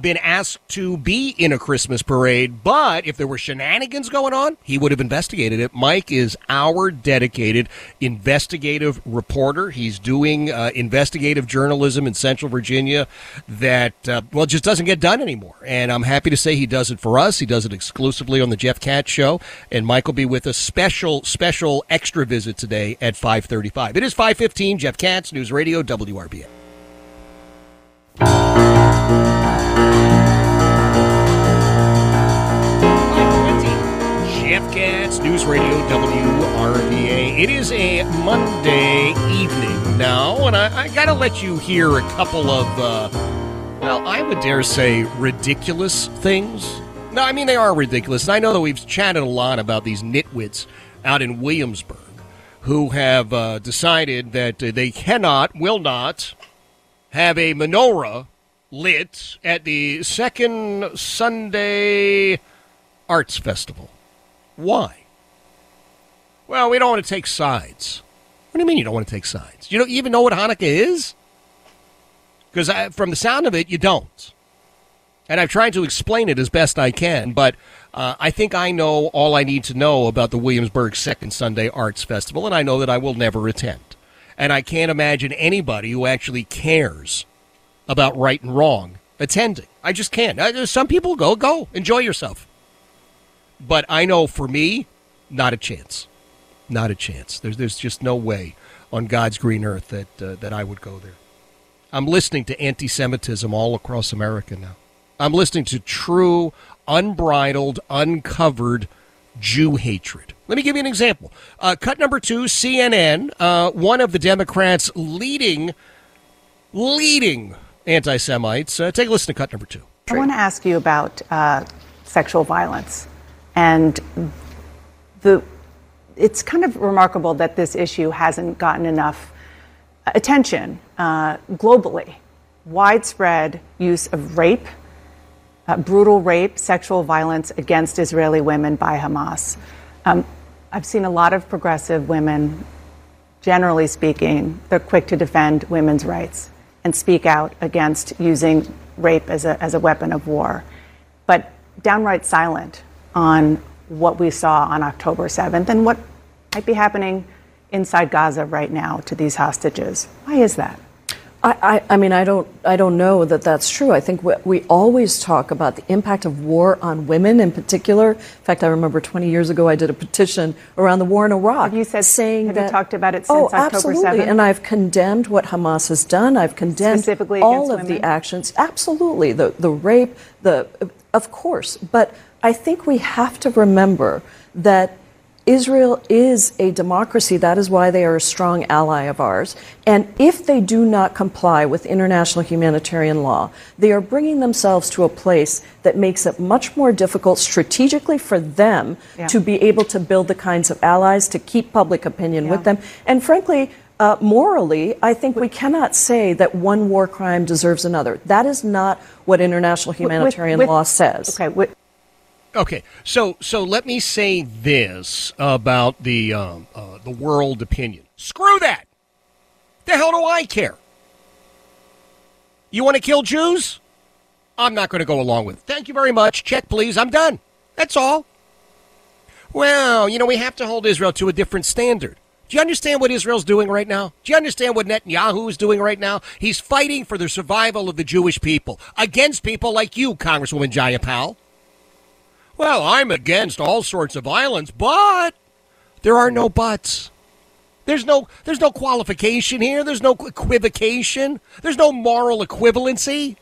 been asked to be in a Christmas parade, but if there were shenanigans going on, he would have investigated it. Mike is our dedicated investigative reporter. He's doing investigative journalism in Central Virginia that, just doesn't get done anymore. And I'm happy to say he does it for us. He does it exclusively on the Jeff Katz Show. And Mike will be with us. Special extra visit today at 5:35. It is 5:15, Jeff Katz, News Radio WRVA. Jeff Katz, News Radio WRVA. It is a Monday evening now, and I got to let you hear a couple of, I would dare say, ridiculous things. No, I mean, they are ridiculous. And I know that we've chatted a lot about these nitwits out in Williamsburg who have decided that they will not have a menorah lit at the Second Sunday Arts Festival. Why? Well, we don't want to take sides. What do you mean you don't want to take sides? You don't even know what Hanukkah is? Because from the sound of it, you don't. And I've tried to explain it as best I can, but I think I know all I need to know about the Williamsburg Second Sunday Arts Festival, and I know that I will never attend. And I can't imagine anybody who actually cares about right and wrong attending. I just can't. Some people go. Enjoy yourself. But I know for me, not a chance. Not a chance. There's just no way on God's green earth that I would go there. I'm listening to anti-Semitism all across America now. I'm listening to true, unbridled, uncovered Jew hatred. Let me give you an example. Cut number two, CNN, one of the Democrats' leading anti-Semites. Take a listen to cut number two. I want to ask you about sexual violence. And it's kind of remarkable that this issue hasn't gotten enough attention globally. Widespread use of rape, brutal rape, sexual violence against Israeli women by Hamas. I've seen a lot of progressive women, generally speaking, they're quick to defend women's rights and speak out against using rape as a weapon of war, but downright silent on what we saw on October 7th and what might be happening inside Gaza right now to these hostages. Why is that? I mean, I don't know that that's true. I think we always talk about the impact of war on women in particular. In fact, I remember 20 years ago I did a petition around the war in Iraq. Have you talked about it since October 7th? Oh, absolutely. And I've condemned what Hamas has done. I've condemned specifically all of the actions. Absolutely. The rape, of course. But I think we have to remember that Israel is a democracy. That is why they are a strong ally of ours. And if they do not comply with international humanitarian law, they are bringing themselves to a place that makes it much more difficult strategically for them to be able to build the kinds of allies, to keep public opinion with them. And frankly, morally, I think we cannot say that one war crime deserves another. That is not what international humanitarian law says. Okay, so let me say this about the world opinion. Screw that. The hell do I care? You want to kill Jews? I'm not going to go along with it. Thank you very much. Check, please. I'm done. That's all. Well, you know, we have to hold Israel to a different standard. Do you understand what Israel's doing right now? Do you understand what Netanyahu is doing right now? He's fighting for the survival of the Jewish people against people like you, Congresswoman Jaya Powell. Well, I'm against all sorts of violence, but there are no buts. There's no qualification here. There's no equivocation. There's no moral equivalency.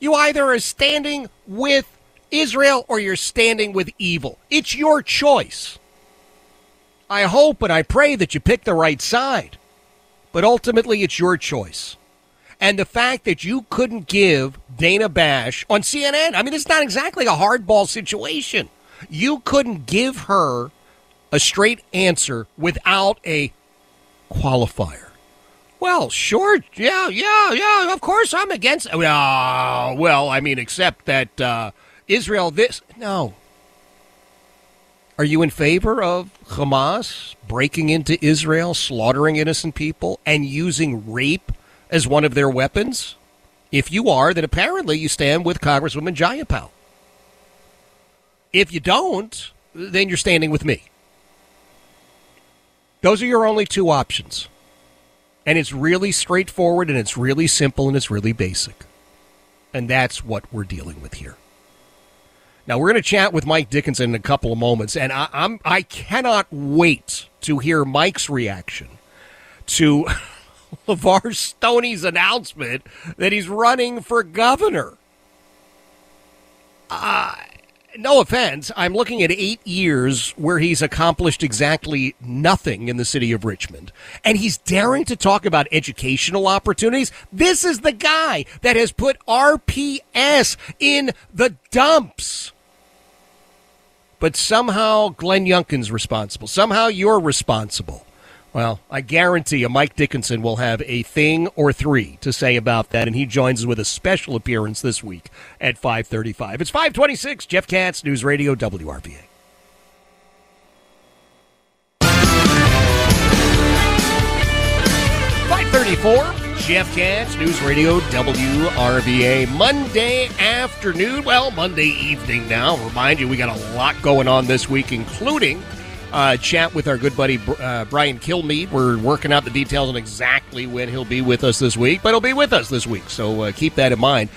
You either are standing with Israel or you're standing with evil. It's your choice. I hope and I pray that you pick the right side, but ultimately it's your choice. And the fact that you couldn't give Dana Bash on CNN, I mean, it's not exactly a hardball situation. You couldn't give her a straight answer without a qualifier. Well, sure, yeah, of course I'm against it. Well, I mean, except that Israel this. No. Are you in favor of Hamas breaking into Israel, slaughtering innocent people, and using rape as one of their weapons? If you are, then apparently you stand with Congresswoman Jaya Powell. If you don't, then you're standing with me. Those are your only two options. And it's really straightforward, and it's really simple, and it's really basic. And that's what we're dealing with here. Now, we're going to chat with Mike Dickinson in a couple of moments, and I cannot wait to hear Mike's reaction to LeVar Stoney's announcement that he's running for governor. No offense, I'm looking at 8 years where he's accomplished exactly nothing in the city of Richmond, and he's daring to talk about educational opportunities. This is the guy that has put RPS in the dumps. But somehow Glenn Youngkin's responsible. Somehow you're responsible. Well, I guarantee you Mike Dickinson will have a thing or three to say about that, and he joins us with a special appearance this week at 5:35. It's 5:26, Jeff Katz, News Radio WRVA. Jeff Katz, News Radio WRVA, Monday afternoon. Well, Monday evening now. Remind you, we got a lot going on this week, including chat with our good buddy Brian Kilmeade. We're working out the details on exactly when he'll be with us this week, but he'll be with us this week, so keep that in mind.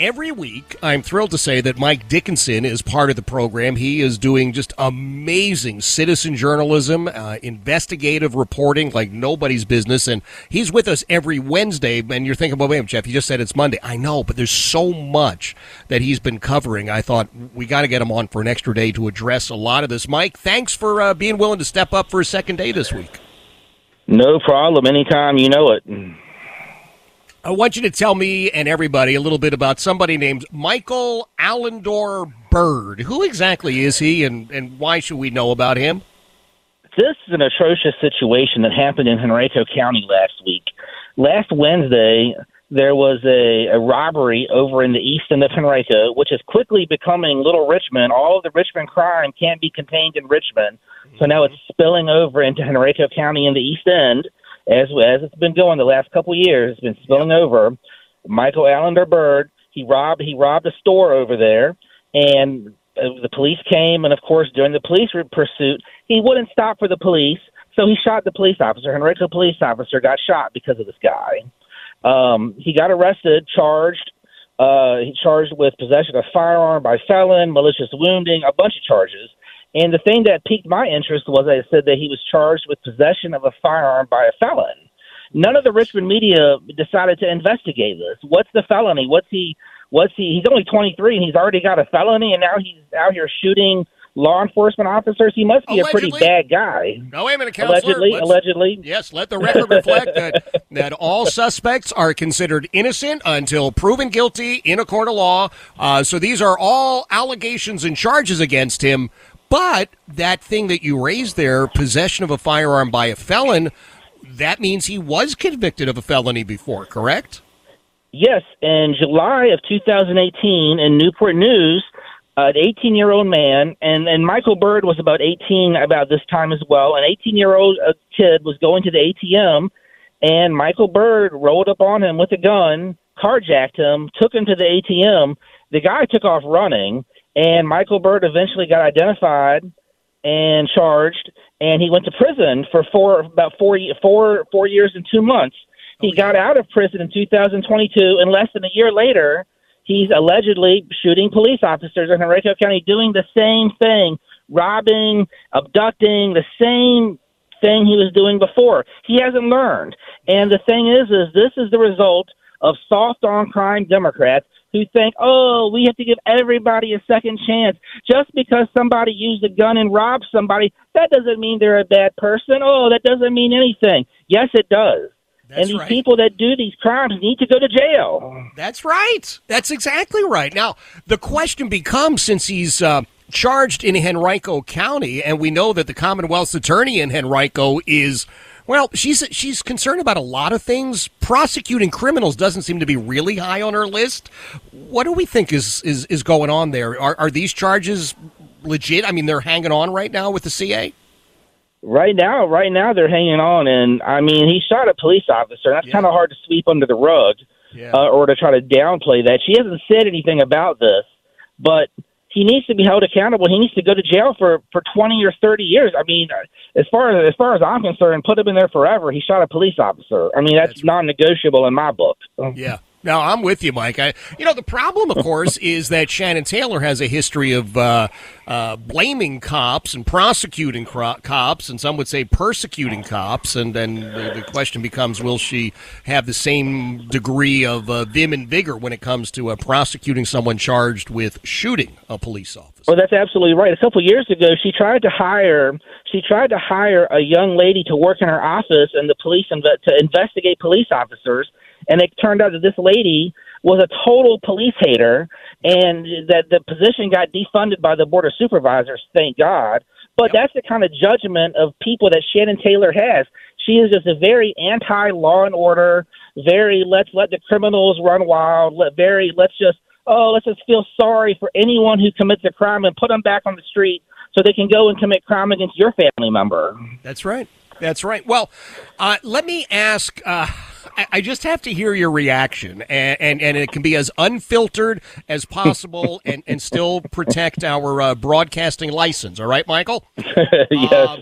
every week. I'm thrilled to say that Mike Dickinson is part of the program. He is doing just amazing citizen journalism, investigative reporting like nobody's business, and he's with us every Wednesday. And you're thinking, well, wait a minute, Jeff, you just said it's Monday. I know, but there's so much that he's been covering. I thought we got to get him on for an extra day to address a lot of this. Mike, thanks for being willing to step up for a second day this week. No problem. Anytime, you know it. I want you to tell me and everybody a little bit about somebody named Michael Allendore Bird. Who exactly is he, and why should we know about him? This is an atrocious situation that happened in Henrico County last week. Last Wednesday, there was a robbery over in the east end of Henrico, which is quickly becoming Little Richmond. All of the Richmond crime can't be contained in Richmond, so now it's spilling over into Henrico County in the east end. As it's been going the last couple of years, it's been spilling over. Michael Allendore Bird, he robbed a store over there, and the police came, and of course, during the police pursuit, he wouldn't stop for the police, so he shot the police officer. Henrico police officer got shot because of this guy. He got arrested, charged with possession of firearm by felon, malicious wounding, a bunch of charges. And the thing that piqued my interest was I said that he was charged with possession of a firearm by a felon. None of the Richmond media decided to investigate this. What's the felony? What's he? He's only 23 and he's already got a felony, and now he's out here shooting law enforcement officers. He must be allegedly a pretty bad guy. No, wait a minute, Counselor. Allegedly. Yes, let the record reflect that all suspects are considered innocent until proven guilty in a court of law. So these are all allegations and charges against him. But that thing that you raised there, possession of a firearm by a felon, that means he was convicted of a felony before, correct? Yes. In July of 2018 in Newport News, an 18-year-old man, and Michael Bird was about 18 about this time as well, an 18-year-old kid was going to the ATM, and Michael Bird rolled up on him with a gun, carjacked him, took him to the ATM. The guy took off running. And Michael Bird eventually got identified and charged, and he went to prison for about four years and 2 months. He got out of prison in 2022, and less than a year later, he's allegedly shooting police officers in Henrico County, doing the same thing, robbing, abducting, the same thing he was doing before. He hasn't learned. And the thing is this is the result of soft-on-crime Democrats who think, we have to give everybody a second chance. Just because somebody used a gun and robbed somebody, that doesn't mean they're a bad person. That doesn't mean anything. Yes, it does. That's and these people that do these crimes need to go to jail. That's right. That's exactly right. Now, the question becomes, since he's charged in Henrico County, and we know that the Commonwealth's attorney in Henrico is... Well, she's concerned about a lot of things. Prosecuting criminals doesn't seem to be really high on her list. What do we think is going on there? Are these charges legit? I mean, they're hanging on right now with the CA? Right now they're hanging on. And, I mean, he shot a police officer. And that's kind of hard to sweep under the rug or to try to downplay that. She hasn't said anything about this, but he needs to be held accountable. He needs to go to jail for 20 or 30 years. I mean, as far as I'm concerned, put him in there forever. He shot a police officer. I mean, that's non-negotiable in my book. Yeah. No, I'm with you, Mike. The problem, of course, is that Shannon Taylor has a history of blaming cops and prosecuting cops, and some would say persecuting cops. And then the question becomes, will she have the same degree of vim and vigor when it comes to prosecuting someone charged with shooting a police officer? Well, that's absolutely right. A couple of years ago, she tried to hire a young lady to work in her office and the police to investigate police officers. And it turned out that this lady was a total police hater and that the position got defunded by the Board of Supervisors, thank God. But that's the kind of judgment of people that Shannon Taylor has. She is just a very anti-law and order, very let's let the criminals run wild, let's just feel sorry for anyone who commits a crime and put them back on the street so they can go and commit crime against your family member. That's right. That's right. Well, let me ask... I just have to hear your reaction, and it can be as unfiltered as possible and still protect our broadcasting license. All right, Michael? Yes.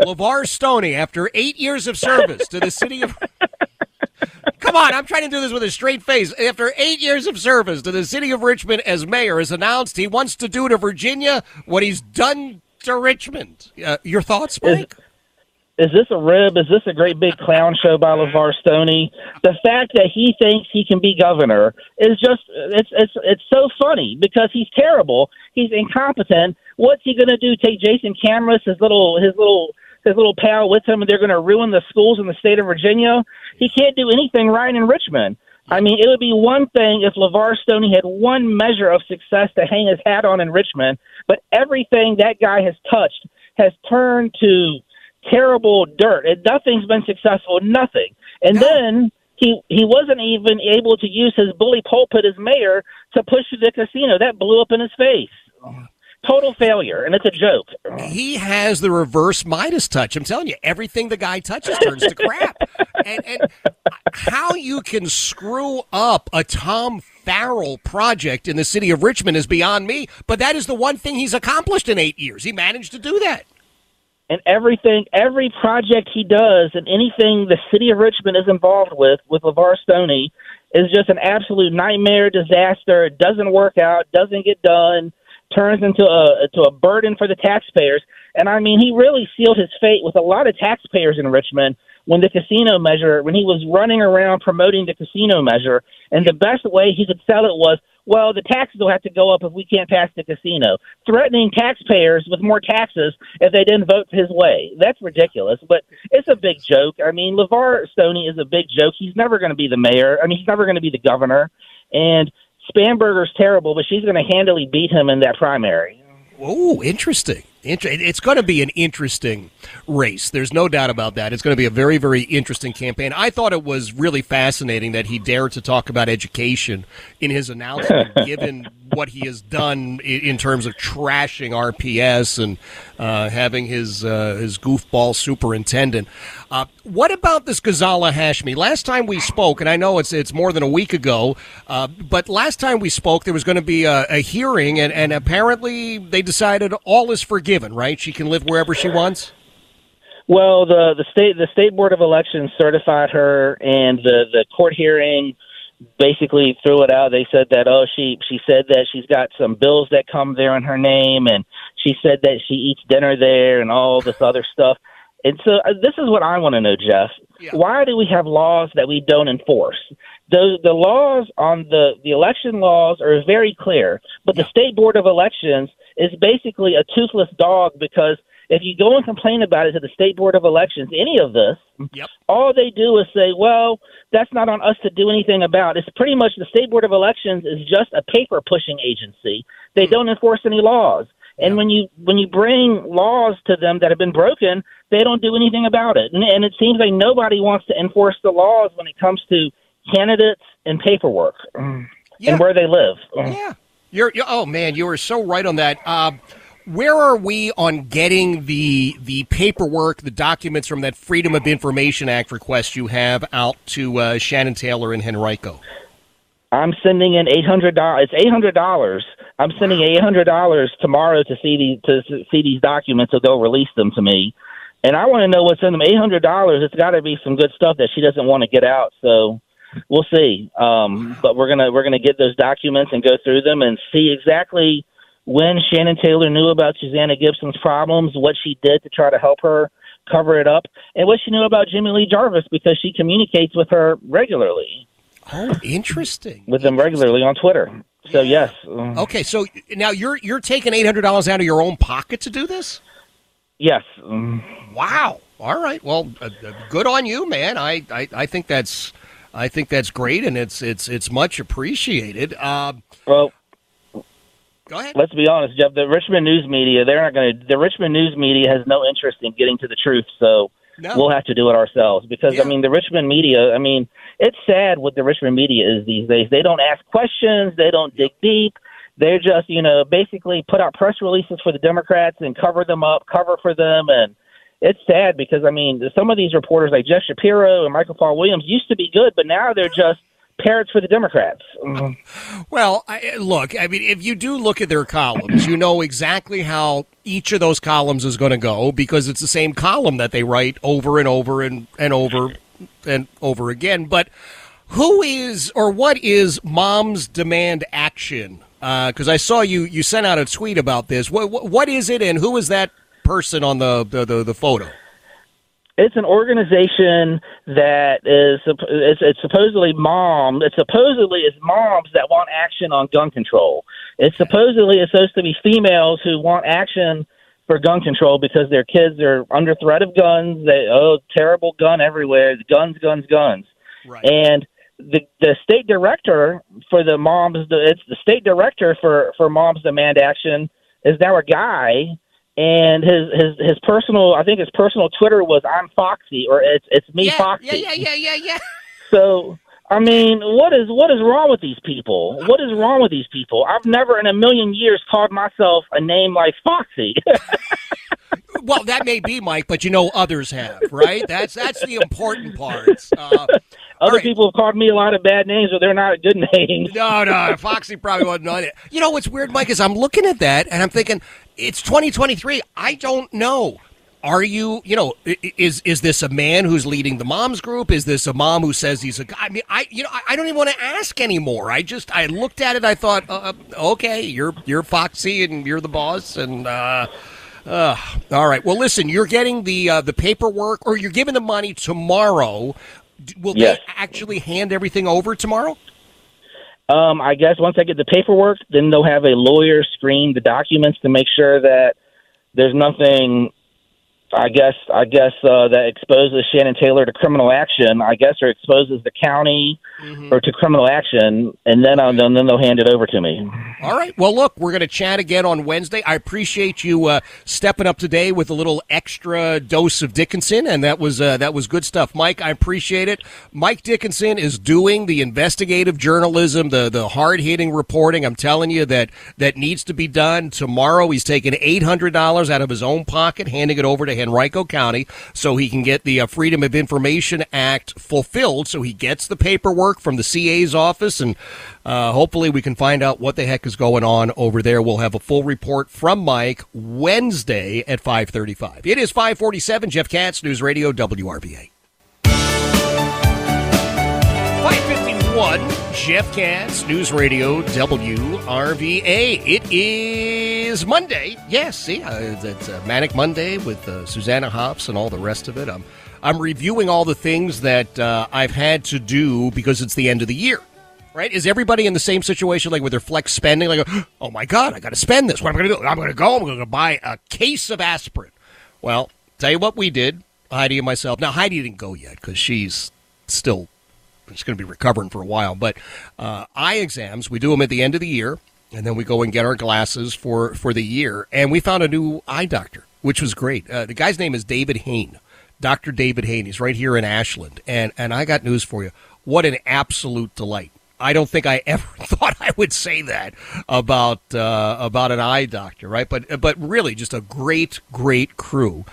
LeVar Stoney, after 8 years of service to the city of... Come on, I'm trying to do this with a straight face. After 8 years of service to the city of Richmond as mayor, has announced he wants to do to Virginia what he's done to Richmond. Your thoughts, Mike? Is this a rib? Is this a great big clown show by LeVar Stoney? The fact that he thinks he can be governor is just, it's so funny because he's terrible. He's incompetent. What's he going to do? Take Jason Kamras, his little pal with him, and they're going to ruin the schools in the state of Virginia? He can't do anything right in Richmond. I mean, it would be one thing if LeVar Stoney had one measure of success to hang his hat on in Richmond, but everything that guy has touched has turned to terrible dirt. Nothing's been successful, nothing. And then he wasn't even able to use his bully pulpit as mayor to push the casino. That blew up in his face. Total failure, and it's a joke. He has the reverse Midas touch. I'm telling you, everything the guy touches turns to crap. And how you can screw up a Tom Farrell project in the city of Richmond is beyond me, but that is the one thing he's accomplished in 8 years. He managed to do that. And every project he does and anything the city of Richmond is involved with LeVar Stoney, is just an absolute nightmare, disaster. It doesn't work out, doesn't get done, turns into a burden for the taxpayers. And, I mean, he really sealed his fate with a lot of taxpayers in Richmond when the casino measure, when he was running around promoting the casino measure. And the best way he could sell it was, well, the taxes will have to go up if we can't pass the casino. Threatening taxpayers with more taxes if they didn't vote his way. That's ridiculous, but it's a big joke. I mean, LeVar Stoney is a big joke. He's never going to be the mayor. I mean, he's never going to be the governor. And Spanberger's terrible, but she's going to handily beat him in that primary. Oh, interesting. It's going to be an interesting race. There's no doubt about that. It's going to be a very, very interesting campaign. I thought it was really fascinating that he dared to talk about education in his announcement, given what he has done in terms of trashing RPS and having his goofball superintendent. What about this Ghazala Hashmi? Last time we spoke, and I know it's more than a week ago, but last time we spoke, there was going to be a hearing, and apparently they decided all is forgiven. Right? She can live wherever she wants? Well, the State Board of Elections certified her, and the court hearing basically threw it out. They said that, oh, she said that she's got some bills that come there in her name, and she said that she eats dinner there and all this other stuff. And so this is what I want to know, Jeff. Yeah. Why do we have laws that we don't enforce? The laws on the election laws are very clear, but the State Board of Elections is basically a toothless dog, because if you go and complain about it to the State Board of Elections, any of this, all they do is say, well, that's not on us to do anything about. It's pretty much the State Board of Elections is just a paper-pushing agency. They don't enforce any laws. And when you bring laws to them that have been broken, they don't do anything about it. And it seems like nobody wants to enforce the laws when it comes to candidates and paperwork and where they live. Yeah. Oh, man, you were so right on that. Where are we on getting the paperwork, the documents from that Freedom of Information Act request you have out to Shannon Taylor and Henrico? I'm sending in $800. It's $800. I'm sending $800 tomorrow to see these documents, so they'll release them to me. And I want to know what's in them. $800. It's got to be some good stuff that she doesn't want to get out. So we'll see. But we're gonna get those documents and go through them and see exactly when Shannon Taylor knew about Susanna Gibson's problems, what she did to try to help her cover it up, and what she knew about Jimmie Lee Jarvis, because she communicates with her regularly. Oh, interesting. With them regularly on Twitter. So, yes. Okay, so now you're taking $800 out of your own pocket to do this? Yes. Wow. All right. Well, good on you, man. I think that's great, and it's much appreciated. Well, go ahead. Let's be honest, Jeff. The Richmond news media, the Richmond news media has no interest in getting to the truth, so we'll have to do it ourselves, because, I mean, the Richmond media, I mean, it's sad what the Richmond media is these days. They don't ask questions. They don't dig deep. They're just, basically put out press releases for the Democrats and cover them up, cover for them. And it's sad because, I mean, some of these reporters like Jeff Shapiro and Michael Paul Williams used to be good, but now they're just parrots for the Democrats. Well, if you do look at their columns, you know exactly how each of those columns is going to go, because it's the same column that they write over and over and over again. But Who is or what is Moms Demand Action? Because I saw you sent out a tweet about this. What is it, and who is that person on the photo? It's an organization that is it's supposedly mom. It supposedly is moms that want action on gun control. It supposedly is supposed to be females who want action for gun control because their kids are under threat of guns. Terrible gun everywhere. It's guns. Right. And the state director for the moms, it's the state director for Moms Demand Action is now a guy, and his personal, I think his personal Twitter was "I'm Foxy" or it's me, yeah, Foxy. Yeah. So I mean, what is wrong with these people? What is wrong with these people? I've never in a million years called myself a name like Foxy. Well, that may be, Mike, but you know others have, right? That's the important part. Other people have called me a lot of bad names, but they're not good names. No, Foxy probably wasn't on it. You know what's weird, Mike, is I'm looking at that, and I'm thinking, it's 2023. I don't know. Are you, is this a man who's leading the moms group? Is this a mom who says he's a guy? I mean, I don't even want to ask anymore. I looked at it, I thought, okay, you're Foxy, and you're the boss, and... all right. Well, listen, you're getting the paperwork, or you're giving the money tomorrow. Will Yes. they actually hand everything over tomorrow? I guess once I get the paperwork, then they'll have a lawyer screen the documents to make sure that there's nothing, I guess, that exposes Shannon Taylor to criminal action, or exposes the county mm-hmm. or to criminal action, and then they'll hand it over to me. All right. Well, look, we're going to chat again on Wednesday. I appreciate you stepping up today with a little extra dose of Dickinson, and that was good stuff. Mike, I appreciate it. Mike Dickinson is doing the investigative journalism, the hard-hitting reporting. I'm telling you that needs to be done. Tomorrow he's taking $800 out of his own pocket, handing it over to Henrico County so he can get the Freedom of Information Act fulfilled. So he gets the paperwork from the CA's office, and hopefully we can find out what the heck is going on over there. We'll have a full report from Mike Wednesday at 5:35. It is 5:47. Jeff Katz, News Radio WRVA. 5:51. Jeff Katz, News Radio WRVA. It is Monday. Yes, see, it's Manic Monday with Susanna Hoffs and all the rest of it. I'm reviewing all the things that I've had to do because it's the end of the year, right? Is everybody in the same situation, like with their flex spending? Like, oh my God, I got to spend this. What am I going to do? I'm going to buy a case of aspirin. Well, tell you what we did, Heidi and myself. Now, Heidi didn't go yet because she's still... It's going to be recovering for a while, but eye exams, we do them at the end of the year, and then we go and get our glasses for the year, and we found a new eye doctor, which was great. The guy's name is David Hain, Dr. David Hain. He's right here in Ashland, and I got news for you. What an absolute delight. I don't think I ever thought I would say that about an eye doctor, right? But really just a great, great crew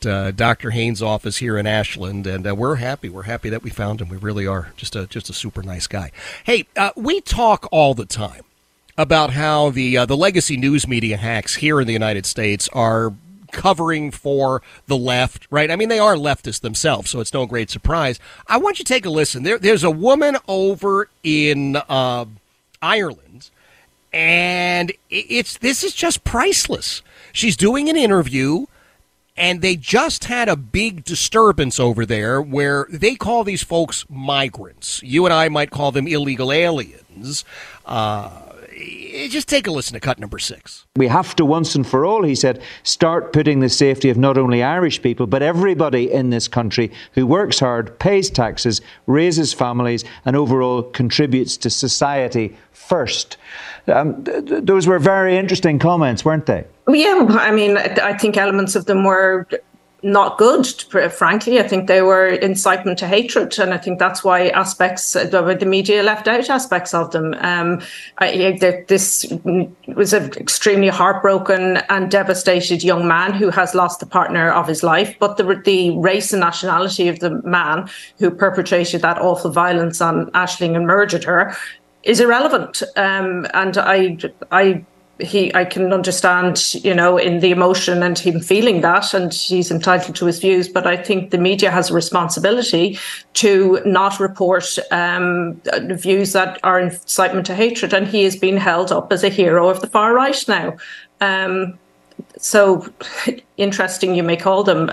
at Dr. Hain's office here in Ashland, and we're happy. We're happy that we found him. We really are. Just a super nice guy. Hey, we talk all the time about how the legacy news media hacks here in the United States are covering for the left, right? I mean, they are leftists themselves, so it's no great surprise. I want you to take a listen. There's a woman over in Ireland, and this is just priceless. She's doing an interview. And they just had a big disturbance over there where they call these folks migrants. You and I might call them illegal aliens. Just take a listen to cut number 6. We have to once and for all, he said, start putting the safety of not only Irish people, but everybody in this country who works hard, pays taxes, raises families, and overall contributes to society first. Those were very interesting comments, weren't they? Yeah, I mean, I think elements of them were not good, frankly. I think they were incitement to hatred, and I think that's why aspects, the media left out aspects of them. This was an extremely heartbroken and devastated young man who has lost the partner of his life, but the race and nationality of the man who perpetrated that awful violence on Aisling and murdered her is irrelevant. And I I can understand, you know, in the emotion and him feeling that, and he's entitled to his views. But I think the media has a responsibility to not report views that are incitement to hatred. And he is being held up as a hero of the far right now. So interesting, you may call them,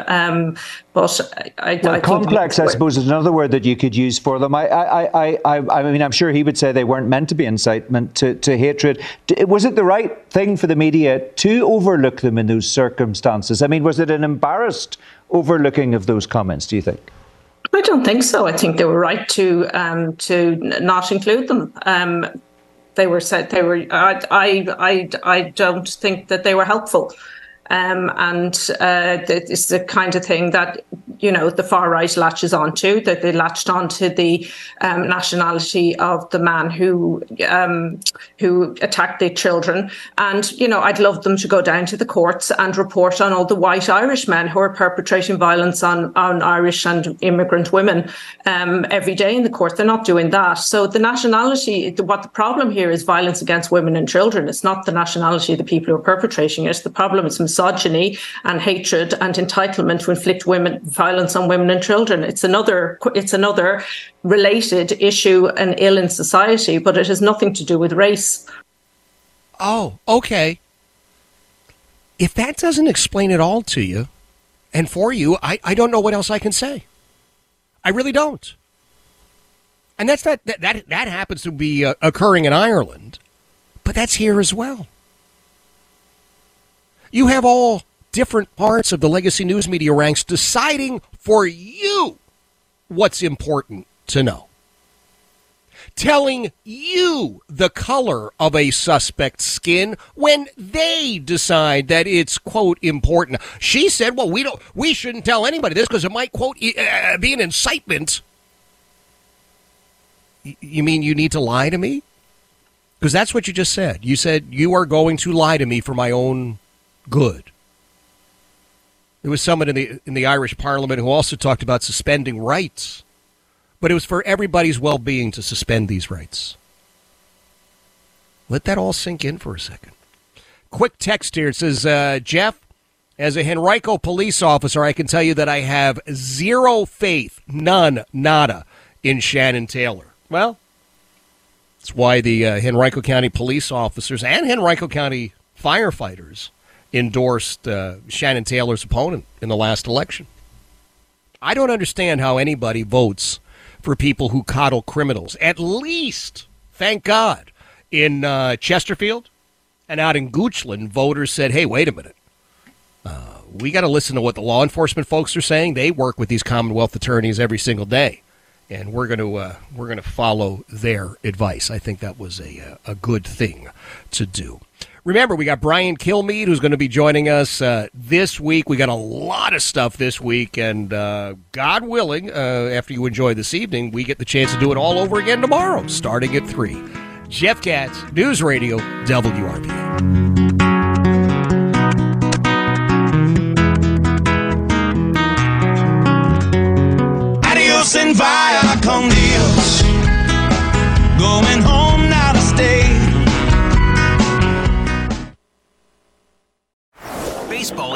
but I complex, I suppose, is another word that you could use for them. I mean, I'm sure he would say they weren't meant to be incitement to hatred. Was it the right thing for the media to overlook them in those circumstances? I mean, was it an embarrassed overlooking of those comments, do you think? I don't think so. I think they were right to not include them. They were said they were. I don't think that they were helpful, and it's the kind of thing that, you know, the far right latches onto. That they latched onto the nationality of the man who attacked the children. And, you know, I'd love them to go down to the courts and report on all the white Irish men who are perpetrating violence on Irish and immigrant women every day in the court. They're not doing that. So the nationality, what the problem here is violence against women and children. It's not the nationality of the people who are perpetrating it. The problem is misogyny and hatred and entitlement to inflict women violence on women and children. It's another related issue and ill in society, but it has nothing to do with race. Oh, okay. If that doesn't explain it all to you and for you, I don't know what else I can say. I really don't. And that's not, that happens to be occurring in Ireland, but that's here as well. You have all different parts of the legacy news media ranks deciding for you what's important to know. Telling you the color of a suspect's skin when they decide that it's, quote, important. She said, well, we shouldn't tell anybody this because it might, quote, be an incitement. You mean you need to lie to me? Because that's what you just said. You said you are going to lie to me for my own good. There was someone in the Irish Parliament who also talked about suspending rights, but it was for everybody's well-being to suspend these rights. Let that all sink in for a second. Quick text here. It says, Jeff, as a Henrico police officer, I can tell you that I have zero faith, none, nada, in Shannon Taylor. Well, that's why the Henrico County police officers and Henrico County firefighters endorsed Shannon Taylor's opponent in the last election. I don't understand how anybody votes for people who coddle criminals. At least, thank God, in Chesterfield and out in Goochland, voters said, hey, wait a minute. We got to listen to what the law enforcement folks are saying. They work with these Commonwealth attorneys every single day, and we're going to follow their advice. I think that was a good thing to do. Remember, we got Brian Kilmeade, who's going to be joining us this week. We got a lot of stuff this week, and God willing, after you enjoy this evening, we get the chance to do it all over again tomorrow, starting at 3. Jeff Katz, News Radio WRVA. Adios and via con Dios. Going home now to stay. Baseball